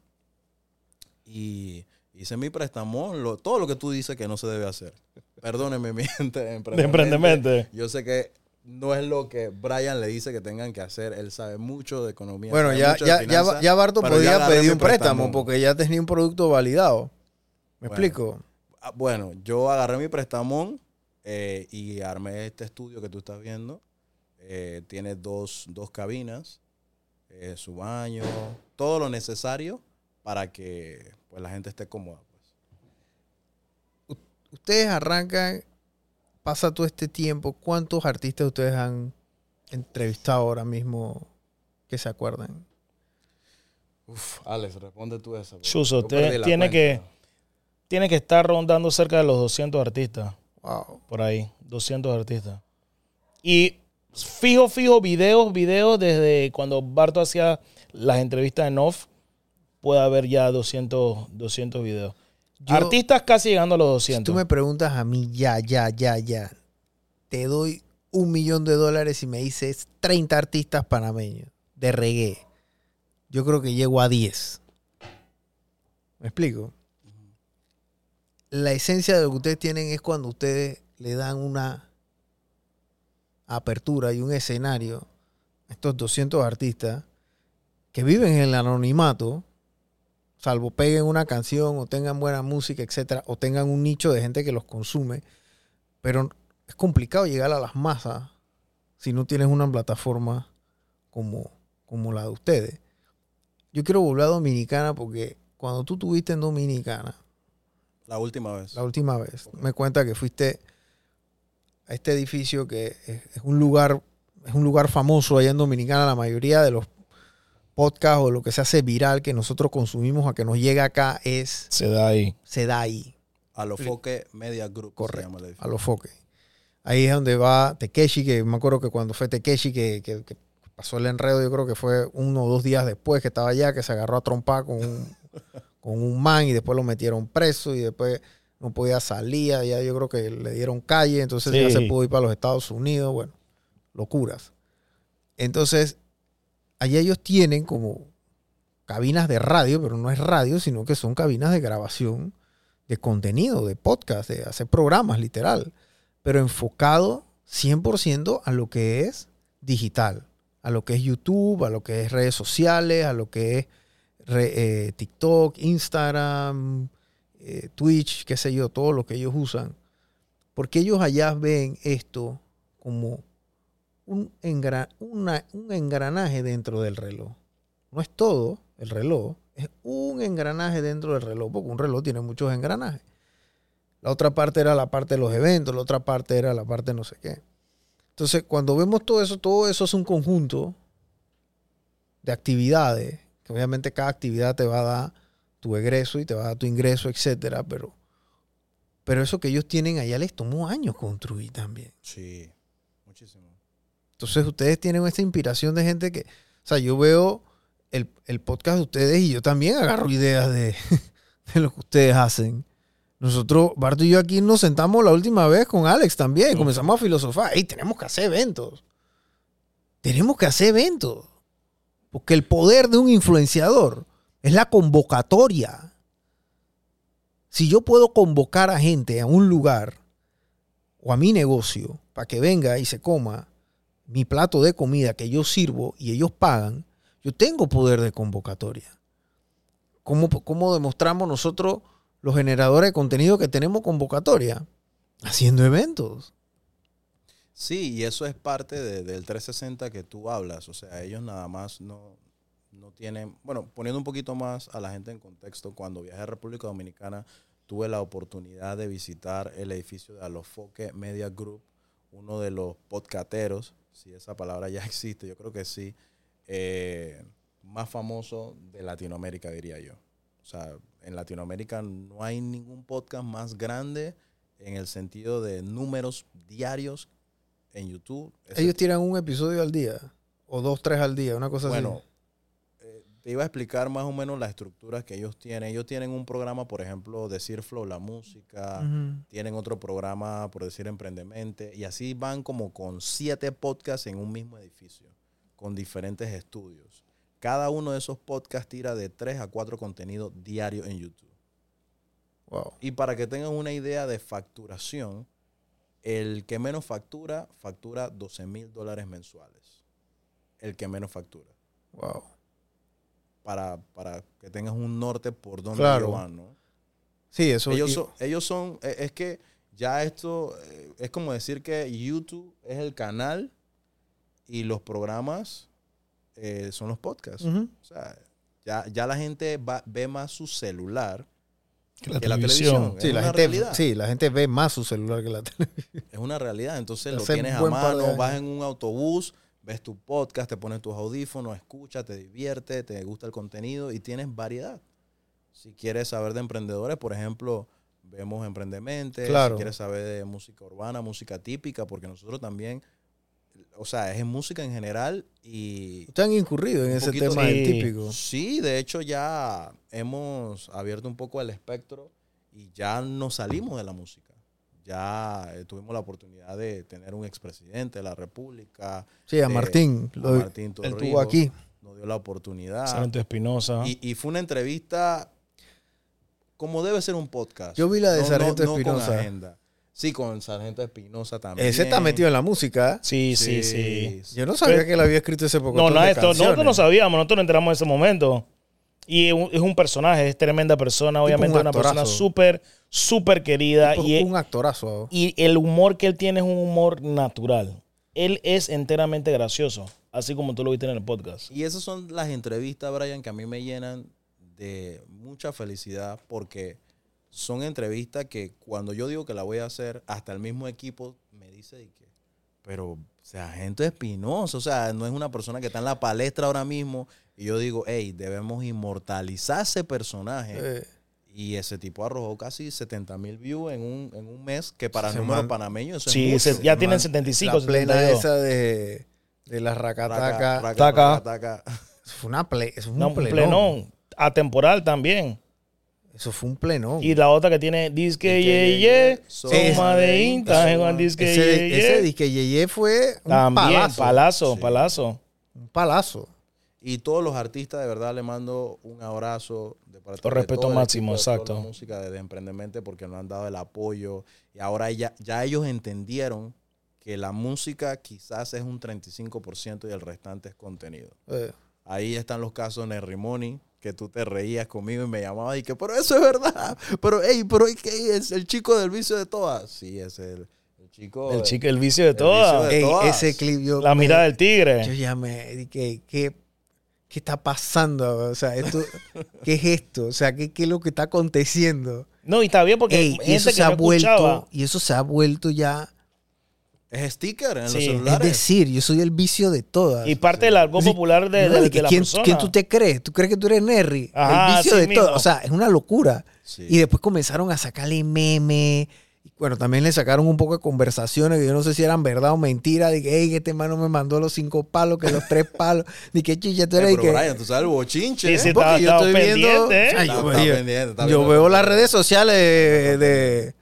y hice mi préstamo, todo lo que tú dices que no se debe hacer. Perdónenme, mi gente de Emprendementes. Yo sé que no es lo que Brian le dice que tengan que hacer. Él sabe mucho de economía. Bueno, ya Barto podía pedir un préstamo porque ya tenía un producto validado. ¿Me explico? Bueno, yo agarré mi préstamo y armé este estudio que tú estás viendo. Tiene dos cabinas. Su baño, todo lo necesario para que pues, la gente esté cómoda. Pues. Ustedes arrancan, pasa todo este tiempo, ¿cuántos artistas ustedes han entrevistado ahora mismo que se acuerdan? Alex, responde tú esa. Chuso, usted tiene que estar rondando cerca de los 200 artistas. Wow. Por ahí, 200 artistas. Y... Fijo, videos desde cuando Barto hacía las entrevistas en off, puede haber ya 200 videos. Artistas casi llegando a los 200. Si tú me preguntas a mí, ya, te doy $1,000,000 y me dices 30 artistas panameños de reggae. Yo creo que llego a 10. ¿Me explico? La esencia de lo que ustedes tienen es cuando ustedes le dan una... apertura y un escenario a estos 200 artistas que viven en el anonimato, salvo peguen una canción o tengan buena música, etcétera, o tengan un nicho de gente que los consume, pero es complicado llegar a las masas si no tienes una plataforma como la de ustedes. Yo quiero volver a Dominicana porque cuando tú estuviste en Dominicana la última vez, okay, me cuenta que fuiste a este edificio que es un lugar famoso allá en Dominicana. La mayoría de los podcasts o lo que se hace viral que nosotros consumimos a que nos llega acá se da ahí. Alofoque Media Group. Correcto, Alofoque. Ahí es donde va Tekeshi, que me acuerdo que cuando fue Tekeshi que pasó el enredo, yo creo que fue 1 o 2 días después que estaba allá, que se agarró a trompar con un man y después lo metieron preso y después... no podía salir, ya yo creo que le dieron calle, entonces sí, ya se pudo ir para los Estados Unidos, bueno, locuras. Entonces, allá ellos tienen como cabinas de radio, pero no es radio, sino que son cabinas de grabación de contenido, de podcast, de hacer programas, literal, pero enfocado 100% a lo que es digital, a lo que es YouTube, a lo que es redes sociales, a lo que es TikTok, Instagram, Twitch, qué sé yo, todo lo que ellos usan. Porque ellos allá ven esto como un engranaje dentro del reloj. No es todo el reloj, es un engranaje dentro del reloj, porque un reloj tiene muchos engranajes. La otra parte era la parte de los eventos, la otra parte era la parte de no sé qué. Entonces, cuando vemos todo eso es un conjunto de actividades, que obviamente cada actividad te va a dar tu egreso y te va a dar tu ingreso, etcétera, pero eso que ellos tienen allá les tomó años construir también. Sí, muchísimo. Entonces, ustedes tienen esta inspiración de gente que... O sea, yo veo el podcast de ustedes y yo también agarro ideas de lo que ustedes hacen. Nosotros, Barto y yo aquí nos sentamos la última vez con Alex también. Sí. Comenzamos a filosofar. ¡Ey, tenemos que hacer eventos! Tenemos que hacer eventos. Porque el poder de un influenciador es la convocatoria. Si yo puedo convocar a gente a un lugar o a mi negocio para que venga y se coma mi plato de comida que yo sirvo y ellos pagan, yo tengo poder de convocatoria. ¿Cómo demostramos nosotros los generadores de contenido que tenemos convocatoria? Haciendo eventos. Sí, y eso es parte del 360 que tú hablas. O sea, ellos nada más no tienen... Bueno, poniendo un poquito más a la gente en contexto, cuando viajé a República Dominicana, tuve la oportunidad de visitar el edificio de Alofoque Media Group, uno de los podcasteros, si esa palabra ya existe, yo creo que sí, más famoso de Latinoamérica, diría yo. O sea, en Latinoamérica no hay ningún podcast más grande en el sentido de números diarios en YouTube. Ellos tiran un episodio al día, o 2, 3 al día, una cosa así. Bueno, te iba a explicar más o menos las estructuras que ellos tienen. Ellos tienen un programa, por ejemplo, decir Flow la Música, uh-huh. Tienen otro programa, por decir Emprendementes, y así van como con 7 podcasts en un mismo edificio, con diferentes estudios. Cada uno de esos podcasts tira de 3 a 4 contenidos diarios en YouTube. Wow. Y para que tengan una idea de facturación, el que menos factura $12,000 mensuales. El que menos factura. Wow. Para que tengas un norte por donde van, ¿no? Sí, eso. Ellos son... Es que ya esto... Es como decir que YouTube es el canal y los programas... son los podcasts. Uh-huh. O sea, ya la gente ve más su celular que la televisión. Sí, la gente ve más su celular que la televisión. Es una realidad. Entonces lo tienes a mano, vas en un autobús, ves tu podcast, te pones tus audífonos, escuchas, te diviertes, te gusta el contenido y tienes variedad. Si quieres saber de emprendedores, por ejemplo, vemos Emprendementes. Claro. Si quieres saber de música urbana, música típica, porque nosotros también... O sea, es en música en general y... ¿Ustedes han incurrido en ese tema del típico? Sí, de hecho ya hemos abierto un poco el espectro y ya nos salimos de la música. Ya tuvimos la oportunidad de tener un expresidente de la República. Sí, a Martín. Martín Torrijos. Él estuvo aquí. Nos dio la oportunidad. Sargento Espinosa. Y fue una entrevista como debe ser un podcast. Yo vi la de Sargento Espinosa. No con agenda. Sí, con Sargento Espinosa también. Ese está metido en la música. Sí. Yo no sabía que él había escrito ese poco. Nosotros no sabíamos, nosotros no enteramos en ese momento. Y es un personaje, es tremenda persona, obviamente una persona súper, súper querida. Y un actorazo. Y el humor que él tiene es un humor natural. Él es enteramente gracioso, así como tú lo viste en el podcast. Y esas son las entrevistas, Brian, que a mí me llenan de mucha felicidad porque... Son entrevistas que cuando yo digo que la voy a hacer, hasta el mismo equipo me dice de que, pero, o sea, gente espinosa, o sea, no es una persona que está en la palestra ahora mismo. Y yo digo, hey, debemos inmortalizar ese personaje. Y ese tipo arrojó casi 70,000 views en un mes, que para números panameños eso es mucho. Sí, ya tienen 75. La plena esa de la racataca. Fue una un plenón. Atemporal también. Eso fue un pleno. Y la otra que tiene Disque Yeye, Soma de Inta, en Disque Yeye. Ese Disque Yeye fue un palazo. También, palazo. Un palazo. Y todos los artistas, de verdad, le mando un abrazo. De parte respeto máximo, exacto. La música de Emprendementes, porque nos han dado el apoyo. Y ahora ya ellos entendieron que la música quizás es un 35% y el restante es contenido. Ahí están los casos de Nery Moni, que tú te reías conmigo y me llamabas y que, pero eso es verdad. Pero, hey, es el chico del vicio de todas. Sí, es el... El chico, el vicio de todas. Ese clip yo... La mirada del tigre. Yo ya me dije, ¿qué está pasando? O sea, esto, ¿qué es esto? O sea, ¿qué es lo que está aconteciendo? No, y está bien porque... eso se ha vuelto ya... Es sticker en los celulares. Es decir, yo soy el vicio de todas. Y parte del argot popular de la persona. ¿Quién tú te crees? ¿Tú crees que tú eres Nery? Ajá, el vicio de todas. O sea, es una locura. Sí. Y después comenzaron a sacarle memes... Bueno, también le sacaron un poco de conversaciones que yo no sé si eran verdad o mentira. Dije, hey, este mano me mandó los 5 palos, que los 3 palos. Dije, chicha, tú eres... Pero Brian, tú sabes el bochinche. Sí, porque yo estoy viendo... Yo veo las redes sociales de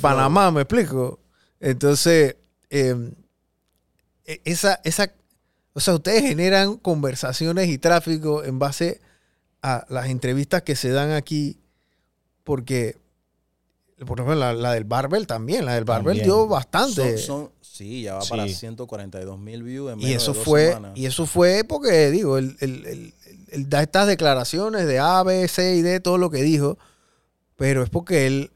Panamá, ¿me explico? Entonces, o sea, ustedes generan conversaciones y tráfico en base a las entrevistas que se dan aquí, porque... Por ejemplo, la del Barbell también. La del Barbell dio bastante. Sí, ya va para 142,000 views en menos de 2 semanas. Y eso fue porque, digo, él da estas declaraciones de A, B, C y D, todo lo que dijo. Pero es porque él,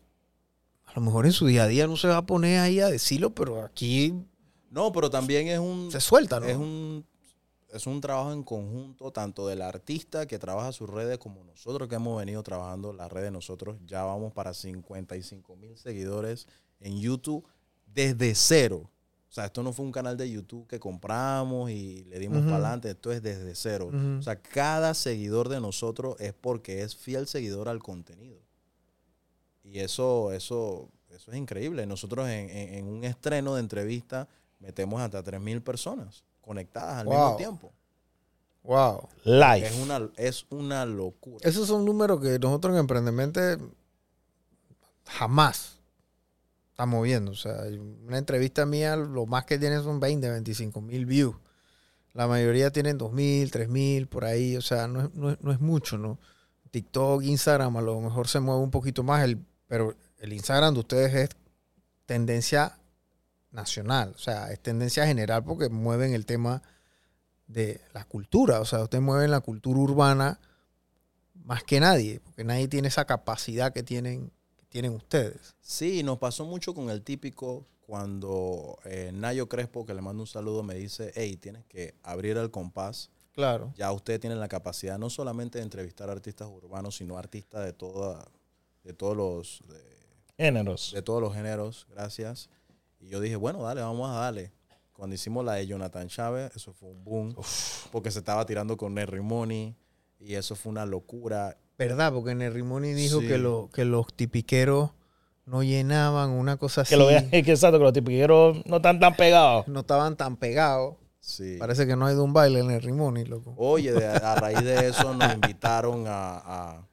a lo mejor en su día a día no se va a poner ahí a decirlo, pero aquí... No, pero también es un... Se suelta, ¿no? Es un trabajo en conjunto, tanto del artista que trabaja sus redes como nosotros que hemos venido trabajando las redes. Nosotros ya vamos para 55,000 seguidores en YouTube desde cero. O sea, esto no fue un canal de YouTube que compramos y le dimos para adelante. Esto es desde cero. O sea, cada seguidor de nosotros es porque es fiel seguidor al contenido. Y eso es increíble. Nosotros en un estreno de entrevista metemos hasta 3,000 personas conectadas al mismo tiempo. Wow. Live. Es una locura. Esos son números que nosotros en Emprendementes jamás estamos viendo. O sea, una entrevista mía, lo más que tienen son 20,000, 25,000 views. La mayoría tienen 2,000, 3,000, por ahí. O sea, no es mucho, ¿no? TikTok, Instagram, a lo mejor se mueve un poquito más. Pero el Instagram de ustedes es tendencia nacional, o sea, es tendencia general porque mueven el tema de la cultura, o sea, ustedes mueven la cultura urbana más que nadie, porque nadie tiene esa capacidad que tienen ustedes. Sí, nos pasó mucho con el típico cuando Nayo Crespo, que le mando un saludo, me dice, hey, tienes que abrir el compás. Claro. Ya ustedes tienen la capacidad no solamente de entrevistar artistas urbanos, sino artistas de todos los géneros, gracias. Y yo dije, bueno, dale, vamos a darle. Cuando hicimos la de Jonathan Chávez, eso fue un boom. Uf. Porque se estaba tirando con Nery Moni. Y eso fue una locura. ¿Verdad? Porque Nery Moni dijo que los tipiqueros no llenaban una cosa así. Exacto, que los tipiqueros no están tan pegados. No estaban tan pegados. Sí. Parece que no ha ido un baile en Nery Moni, loco. Oye, a raíz de eso nos invitaron a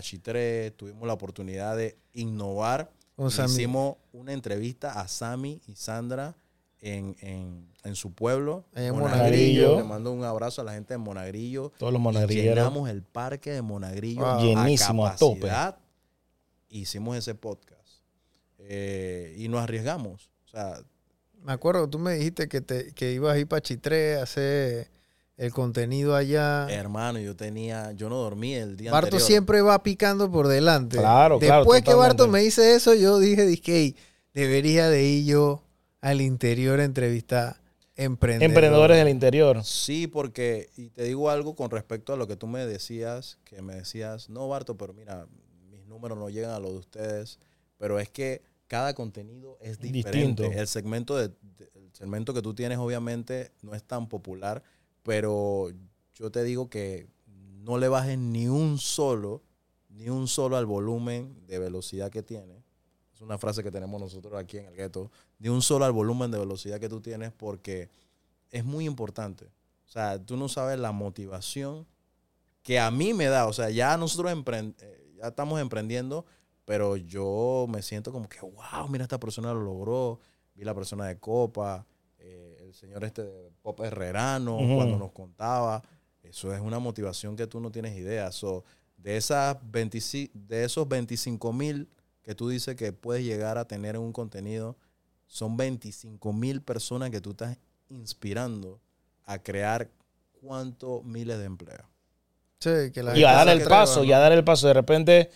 Chitré. Tuvimos la oportunidad de innovar. Hicimos una entrevista a Sammy y Sandra en su pueblo. En Monagrillo. Le mando un abrazo a la gente de Monagrillo. Todos los monagrilleros. Llenamos el parque de Monagrillo. Wow. Llenísimo, a tope. Hicimos ese podcast. Y nos arriesgamos. O sea, me acuerdo, tú me dijiste que ibas a ir para Chitré a hacer el contenido allá. Hermano, yo no dormí el día anterior. Barto siempre va picando por delante. Claro. Después que Barto me dice eso, yo dije, hey, debería de ir yo al interior a entrevistar emprendedores del interior. Sí, porque, y te digo algo con respecto a lo que tú me decías, no, Barto, pero mira, mis números no llegan a los de ustedes, pero es que cada contenido es diferente. Distinto. El segmento que tú tienes, obviamente, no es tan popular, pero yo te digo que no le bajes ni un solo al volumen de velocidad que tiene. Es una frase que tenemos nosotros aquí en el gueto. Ni un solo al volumen de velocidad que tú tienes porque es muy importante. O sea, tú no sabes la motivación que a mí me da. O sea, ya nosotros ya estamos emprendiendo, pero yo me siento como que, wow, mira, esta persona lo logró. Vi la persona de Copa. El señor Pop Herrerano, cuando nos contaba, Eso es una motivación que tú no tienes idea. So, de esos 25,000 que tú dices que puedes llegar a tener en un contenido, son 25,000 personas que tú estás inspirando a crear cuántos miles de empleos. Sí, que la y a dar el paso, ¿no? Y a dar el paso. De repente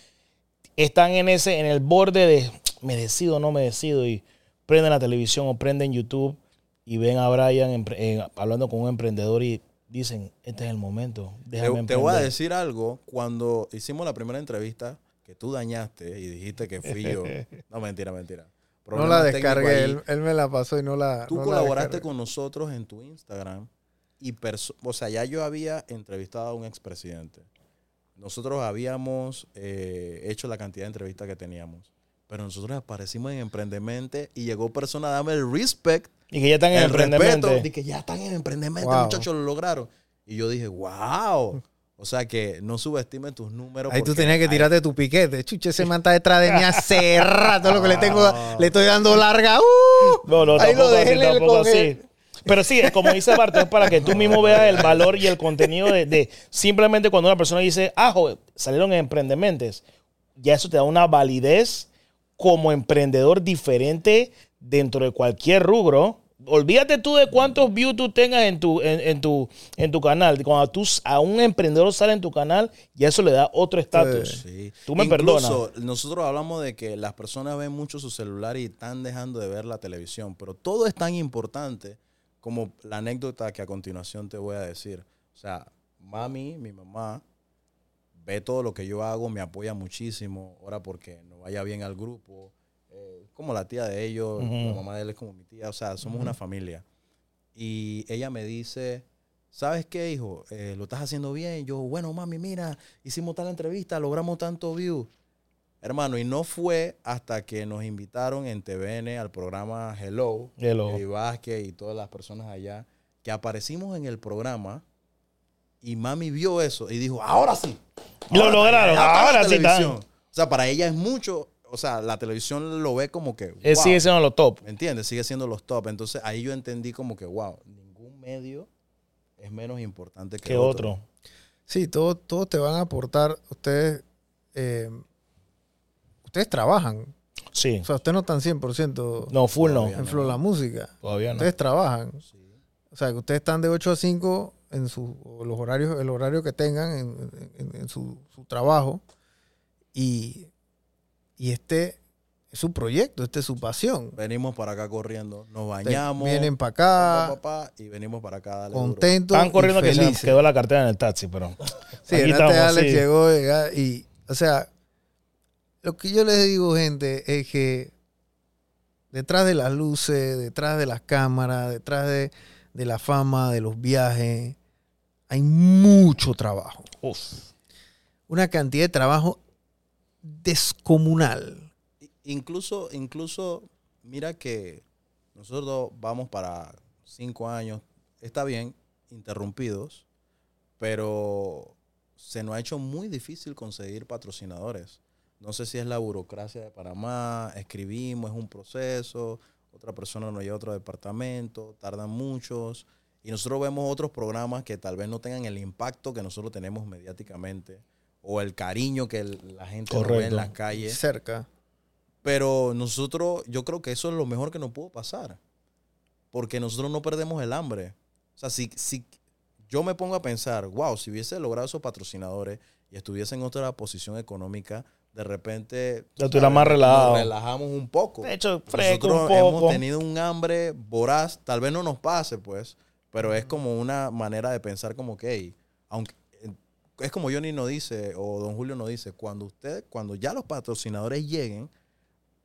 están en el borde de me decido o no me decido, y prenden la televisión o prenden YouTube y ven a Brian hablando con un emprendedor y dicen, este es el momento, déjame te voy a decir algo. Cuando hicimos la primera entrevista, que tú dañaste y dijiste que fui yo. No, mentira. Problemas no la descargué, él me la pasó y no la Tú no colaboraste la con nosotros en tu Instagram. Y o sea, ya yo había entrevistado a un expresidente. Nosotros habíamos hecho la cantidad de entrevistas que teníamos. Pero nosotros aparecimos en Emprendementes y llegó persona a darme el respect. Y que ya están en Emprendementes. Y que ya están en Emprendementes, wow. Muchachos, lo lograron. Y yo dije, wow. O sea, que no subestimen tus números. Ahí tú tenías que tirarte tu piquete. Chuche, ese man está detrás de mí hace rato. Lo que le estoy dando larga. No, ahí tampoco lo dejé así, tampoco así. Pero sí, como dice Barto, es para que tú mismo veas el valor y el contenido de simplemente cuando una persona dice, joder, salieron en Emprendementes, ya eso te da una validez como emprendedor diferente dentro de cualquier rubro. Olvídate tú de cuántos views tú tengas en tu canal. Cuando tú a un emprendedor sale en tu canal, ya eso le da otro estatus. Sí. Tú me perdonas. Nosotros hablamos de que las personas ven mucho su celular y están dejando de ver la televisión, pero todo es tan importante como la anécdota que a continuación te voy a decir. O sea, mi mamá, ve todo lo que yo hago, me apoya muchísimo. Ahora porque nos vaya bien al grupo. Como la tía de ellos, uh-huh. La mamá de él es como mi tía. O sea, somos uh-huh. Una familia. Y ella me dice, ¿sabes qué, hijo? Lo estás haciendo bien. Yo, bueno, mami, mira, hicimos tal entrevista, logramos tanto view. Hermano, y no fue hasta que nos invitaron en TVN al programa Hello. Y Vázquez y todas las personas allá, que aparecimos en el programa y mami vio eso y dijo, ahora sí. Lo lograron, ahora sí están. O sea, para ella es mucho, o sea, la televisión lo ve como que, wow. Sigue siendo los top. ¿Me entiendes? Sigue siendo los top. Entonces, ahí yo entendí como que, wow, ningún medio es menos importante que otro. Sí, todos te van a aportar. Ustedes trabajan. Sí. O sea, ustedes no están 100%. No, full no. En Flow la Música. Todavía no. Ustedes trabajan. Sí. O sea, que ustedes están de 8 a 5 en los horarios, el horario que tengan en su trabajo. Y este es su proyecto, este es su pasión. Venimos para acá corriendo. Nos bañamos. Vienen para acá. Papá, y venimos para acá. Dale, contentos. Están corriendo y que se quedó la cartera en el taxi, pero. Sí, aquí estamos, Alex sí. Llegó y. O sea. Lo que yo les digo, gente, es que detrás de las luces, detrás de las cámaras, detrás de la fama, de los viajes, hay mucho trabajo. Uf. Una cantidad de trabajo descomunal. Incluso, mira que nosotros vamos para 5 años, está bien, interrumpidos, pero se nos ha hecho muy difícil conseguir patrocinadores. No sé si es la burocracia de Panamá, escribimos, es un proceso, otra persona nos lleva a otro departamento, tardan muchos. Y nosotros vemos otros programas que tal vez no tengan el impacto que nosotros tenemos mediáticamente o el cariño que la gente ve en las calles. Cerca. Pero nosotros, yo creo que eso es lo mejor que nos pudo pasar. Porque nosotros no perdemos el hambre. O sea, si yo me pongo a pensar, wow, si hubiese logrado esos patrocinadores y estuviese en otra posición económica, de repente más relajado. Nos relajamos un poco. De hecho, fresco un poco. Hemos tenido un hambre voraz. Tal vez no nos pase, pues, pero es como una manera de pensar como que, hey, aunque es como Johnny nos dice o Don Julio nos dice, cuando ya los patrocinadores lleguen,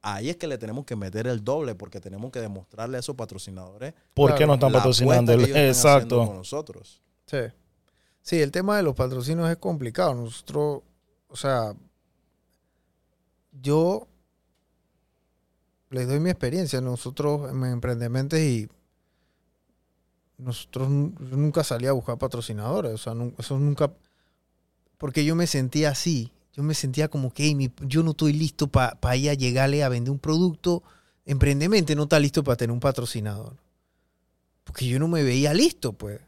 ahí es que le tenemos que meter el doble porque tenemos que demostrarle a esos patrocinadores por qué nos están patrocinando. Exacto. Con nosotros. Sí. Sí, el tema de los patrocinios es complicado. Nosotros, o sea, yo les doy mi experiencia. Nosotros en Emprendementes y nosotros nunca salí a buscar patrocinadores. O sea, eso nunca. Porque yo me sentía así. Yo me sentía como que yo no estoy listo para ir a llegarle a vender un producto. Emprendementes no está listo para tener un patrocinador. Porque yo no me veía listo, pues.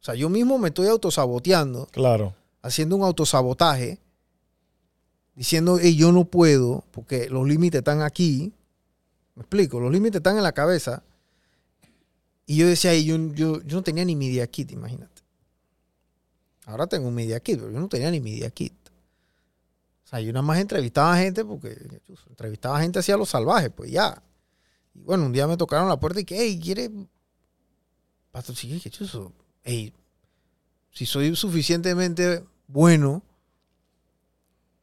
O O sea, yo mismo me estoy autosaboteando. Claro. Haciendo un autosabotaje. Diciendo, hey, yo no puedo porque los límites están aquí. Me explico, los límites están en la cabeza. Y yo decía, hey, yo no tenía ni media kit, imagínate. Ahora tengo un media kit, pero yo no tenía ni media kit. O sea, yo nada más entrevistaba a gente porque... Entrevistaba a gente así a los salvajes, pues ya. Y bueno, un día me tocaron la puerta y que, hey, ¿quieres patrocinar? ¿Qué chuzo? Hey, si soy suficientemente bueno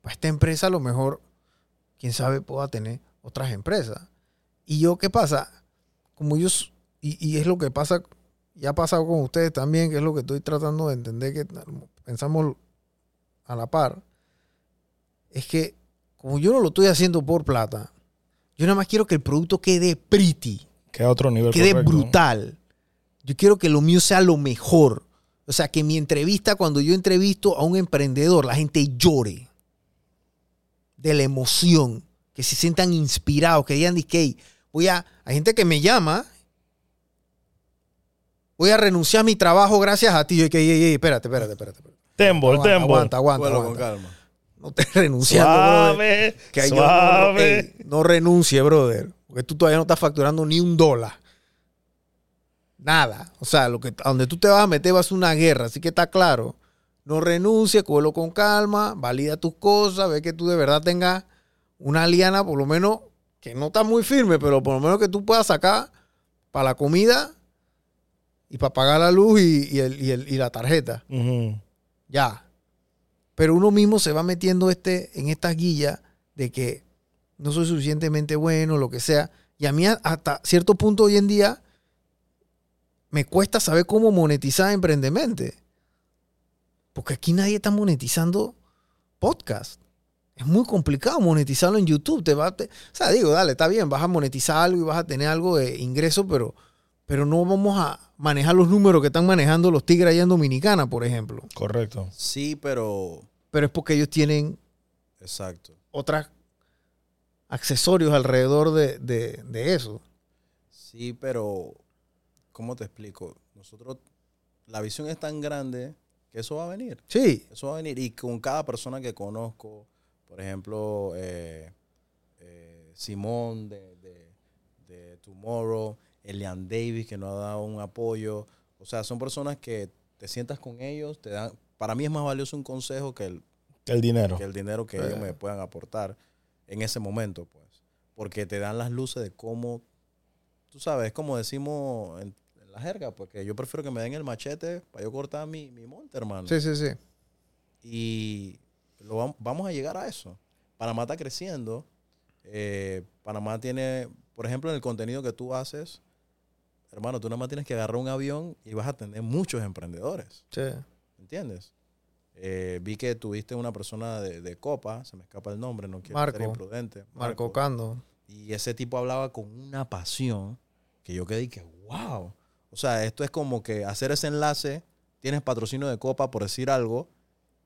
para esta empresa, a lo mejor, quién sabe, pueda tener otras empresas. Y yo, ¿qué pasa? Como yo... Y es lo que pasa, ya ha pasado con ustedes también, que es lo que estoy tratando de entender, que pensamos a la par. Es que, como yo no lo estoy haciendo por plata, yo nada más quiero que el producto quede pretty. Quede a otro nivel. Quede correcto. Brutal. Yo quiero que lo mío sea lo mejor. O sea, que mi entrevista, cuando yo entrevisto a un emprendedor, la gente llore de la emoción, que se sientan inspirados, que digan, hey, hay gente que me llama... Voy a renunciar a mi trabajo gracias a ti. Yo dije, espérate. Tembo. Aguanta. Con calma. No te renunciando, brother. Suave. Hey, no renuncie, brother. Porque tú todavía no estás facturando ni $1. Nada. O sea, a donde tú te vas a meter va a ser una guerra. Así que está claro. No renuncie, cógelo con calma. Valida tus cosas. Ve que tú de verdad tengas una liana, por lo menos, que no está muy firme, pero por lo menos que tú puedas sacar para la comida... Y para pagar la luz y la tarjeta. Uh-huh. Ya. Pero uno mismo se va metiendo en estas guillas de que no soy suficientemente bueno, lo que sea. Y a mí hasta cierto punto hoy en día me cuesta saber cómo monetizar Emprendementes. Porque aquí nadie está monetizando podcast. Es muy complicado monetizarlo en YouTube. O sea, digo, dale, está bien, vas a monetizar algo y vas a tener algo de ingreso, pero no vamos a manejar los números que están manejando los tigres allá en Dominicana, por ejemplo. Correcto. Sí, pero es porque ellos tienen... Exacto. Otros accesorios alrededor de eso. Sí, pero... ¿Cómo te explico? Nosotros... La visión es tan grande que eso va a venir. Sí. Eso va a venir. Y con cada persona que conozco, por ejemplo, Simón de Tomorrow... Elian Davis, que nos ha dado un apoyo. O sea, son personas que te sientas con ellos, te dan... Para mí es más valioso un consejo que el dinero. Que el dinero que ellos me puedan aportar en ese momento, pues. Porque te dan las luces de cómo... Tú sabes, como decimos en la jerga, porque yo prefiero que me den el machete para yo cortar mi monte, hermano. Sí. Y vamos a llegar a eso. Panamá está creciendo. Panamá tiene... Por ejemplo, en el contenido que tú haces... Hermano, tú nada más tienes que agarrar un avión y vas a tener muchos emprendedores. Sí. ¿Entiendes? Vi que tuviste una persona de Copa, se me escapa el nombre, no quiero ser imprudente. Marco Cando. Y ese tipo hablaba con una pasión que yo quedé y que wow. O sea, esto es como que hacer ese enlace, tienes patrocinio de Copa por decir algo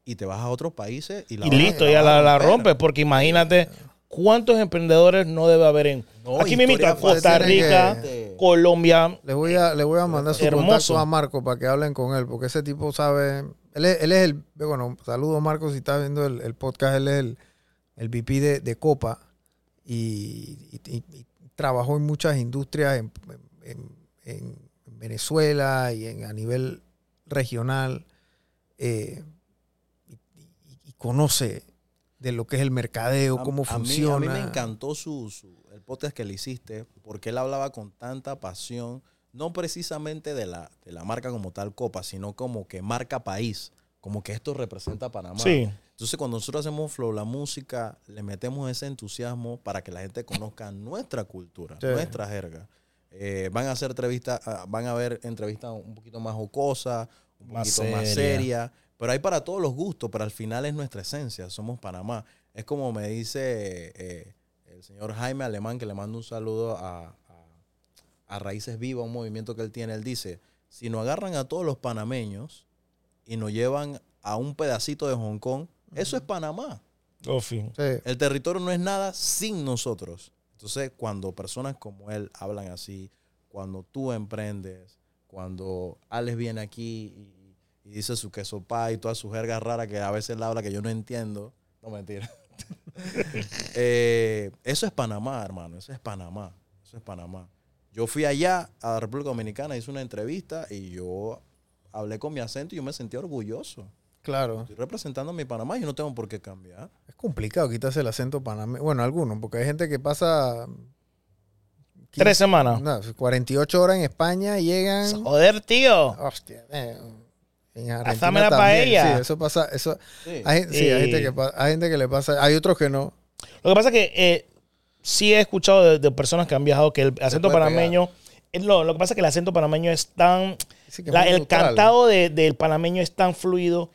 y te vas a otros países y listo, ya la rompes, porque imagínate... ¿Cuántos emprendedores no debe haber en... No, aquí me invito a Costa Rica, Colombia. Les voy a mandar su contacto a Marco para que hablen con él, porque ese tipo sabe... Él es el... Bueno, saludo Marco si estás viendo el podcast. Él es el VP de Copa y trabajó en muchas industrias en Venezuela y a nivel regional. Y conoce... de lo que es el mercadeo, cómo funciona. A mí me encantó el podcast que le hiciste, porque él hablaba con tanta pasión, no precisamente de la marca como tal Copa, sino como que marca país, como que esto representa Panamá. Sí. Entonces, cuando nosotros hacemos Flow la Música, le metemos ese entusiasmo para que la gente conozca nuestra cultura, sí, nuestra jerga. Van a haber entrevistas un poquito más jocosas, un poquito más serias. Pero hay para todos los gustos, pero al final es nuestra esencia, somos Panamá. Es como me dice el señor Jaime Alemán, que le mando un saludo a Raíces Viva, un movimiento que él tiene. Él dice, si nos agarran a todos los panameños y nos llevan a un pedacito de Hong Kong, eso es Panamá. Sí. El territorio no es nada sin nosotros. Entonces, cuando personas como él hablan así, cuando tú emprendes, cuando Alex viene aquí y y dice su queso pá y todas sus jergas raras que a veces la habla que yo no entiendo. No, mentira. Eso es Panamá, hermano. Eso es Panamá. Eso es Panamá. Yo fui allá a la República Dominicana, hice una entrevista y yo hablé con mi acento y yo me sentía orgulloso. Claro. Estoy representando a mi Panamá y yo no tengo por qué cambiar. Es complicado quitarse el acento panameño. Bueno, algunos, porque hay gente que pasa... 15, 3 semanas. No, 48 horas en España y llegan... ¡Joder, tío! ¡Hostia! ¡Hazme la paella! Sí, eso pasa. Eso, sí. Hay gente que le pasa... Hay otros que no. Lo que pasa es que sí he escuchado de personas que han viajado que el acento panameño... Lo que pasa es que el acento panameño es tan... Sí, el cantado del panameño es tan fluido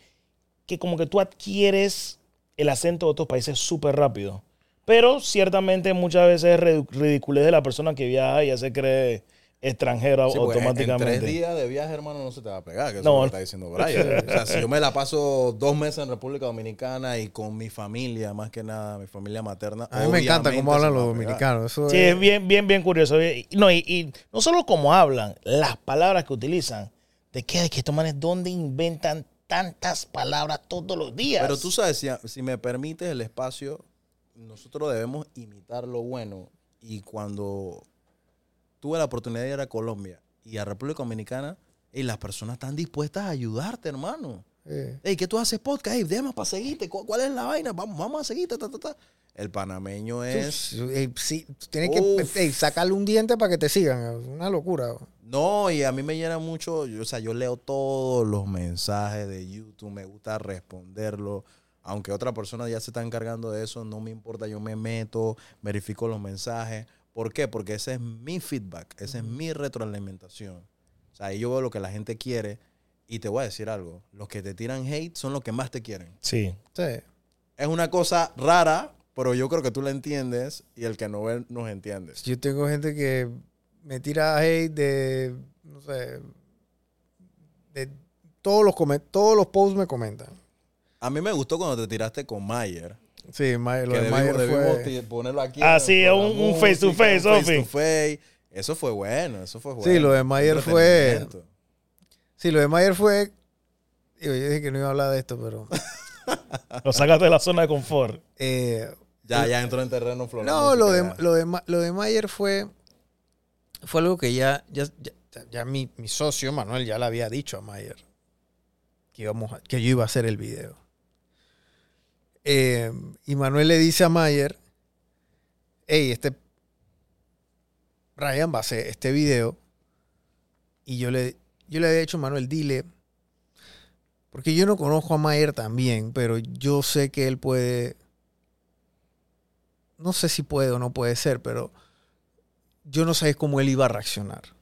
que como que tú adquieres el acento de otros países súper rápido. Pero ciertamente muchas veces es ridiculez de la persona que viaja y ya se cree extranjera sí, automáticamente. En 3 días de viaje, hermano, no se te va a pegar, que no. Eso me está diciendo Brian. O sea, si yo me la paso 2 meses en República Dominicana y con mi familia, más que nada, mi familia materna. A mí me encanta cómo hablan los dominicanos. Eso sí, es bien curioso. No, y no solo cómo hablan, las palabras que utilizan. ¿De qué estos manes dónde inventan tantas palabras todos los días? Pero tú sabes, si me permites el espacio, nosotros debemos imitar lo bueno. Y cuando... tuve la oportunidad de ir a Colombia y a República Dominicana y las personas están dispuestas a ayudarte, hermano. Ey, ¿qué tú haces podcast? Ey, déjame para seguirte. ¿Cuál es la vaina? Vamos a seguirte. Ta. El panameño es... Sí, tienes que sacarle un diente para que te sigan. Una locura. No, y a mí me llena mucho... Yo leo todos los mensajes de YouTube. Me gusta responderlos. Aunque otra persona ya se está encargando de eso, no me importa. Yo me meto, verifico los mensajes. ¿Por qué? Porque ese es mi feedback, esa es mi retroalimentación. O sea, ahí yo veo lo que la gente quiere y te voy a decir algo. Los que te tiran hate son los que más te quieren. Sí. Es una cosa rara, pero yo creo que tú la entiendes y el que no ve nos entiende. Yo tengo gente que me tira hate de, no sé, de todos los posts me comentan. A mí me gustó cuando te tiraste con Mayer. Sí, lo de Mayer debimos ponerlo aquí. Ah, sí, un face-to-face, Sofi. Eso fue bueno, Sí, lo de Mayer fue... Yo dije que no iba a hablar de esto, pero... Lo sacaste de la zona de confort. Ya entró en terreno floral. No, lo de Mayer fue algo que ya mi socio, Manuel, ya le había dicho a Mayer que yo iba a hacer el video. Y Manuel le dice a Mayer, hey, Ryan va a hacer este video. Y yo le había dicho a Manuel, dile, porque yo no conozco a Mayer tan bien, pero yo sé que él puede, no sé si puede o no puede ser, pero yo no sabía cómo él iba a reaccionar.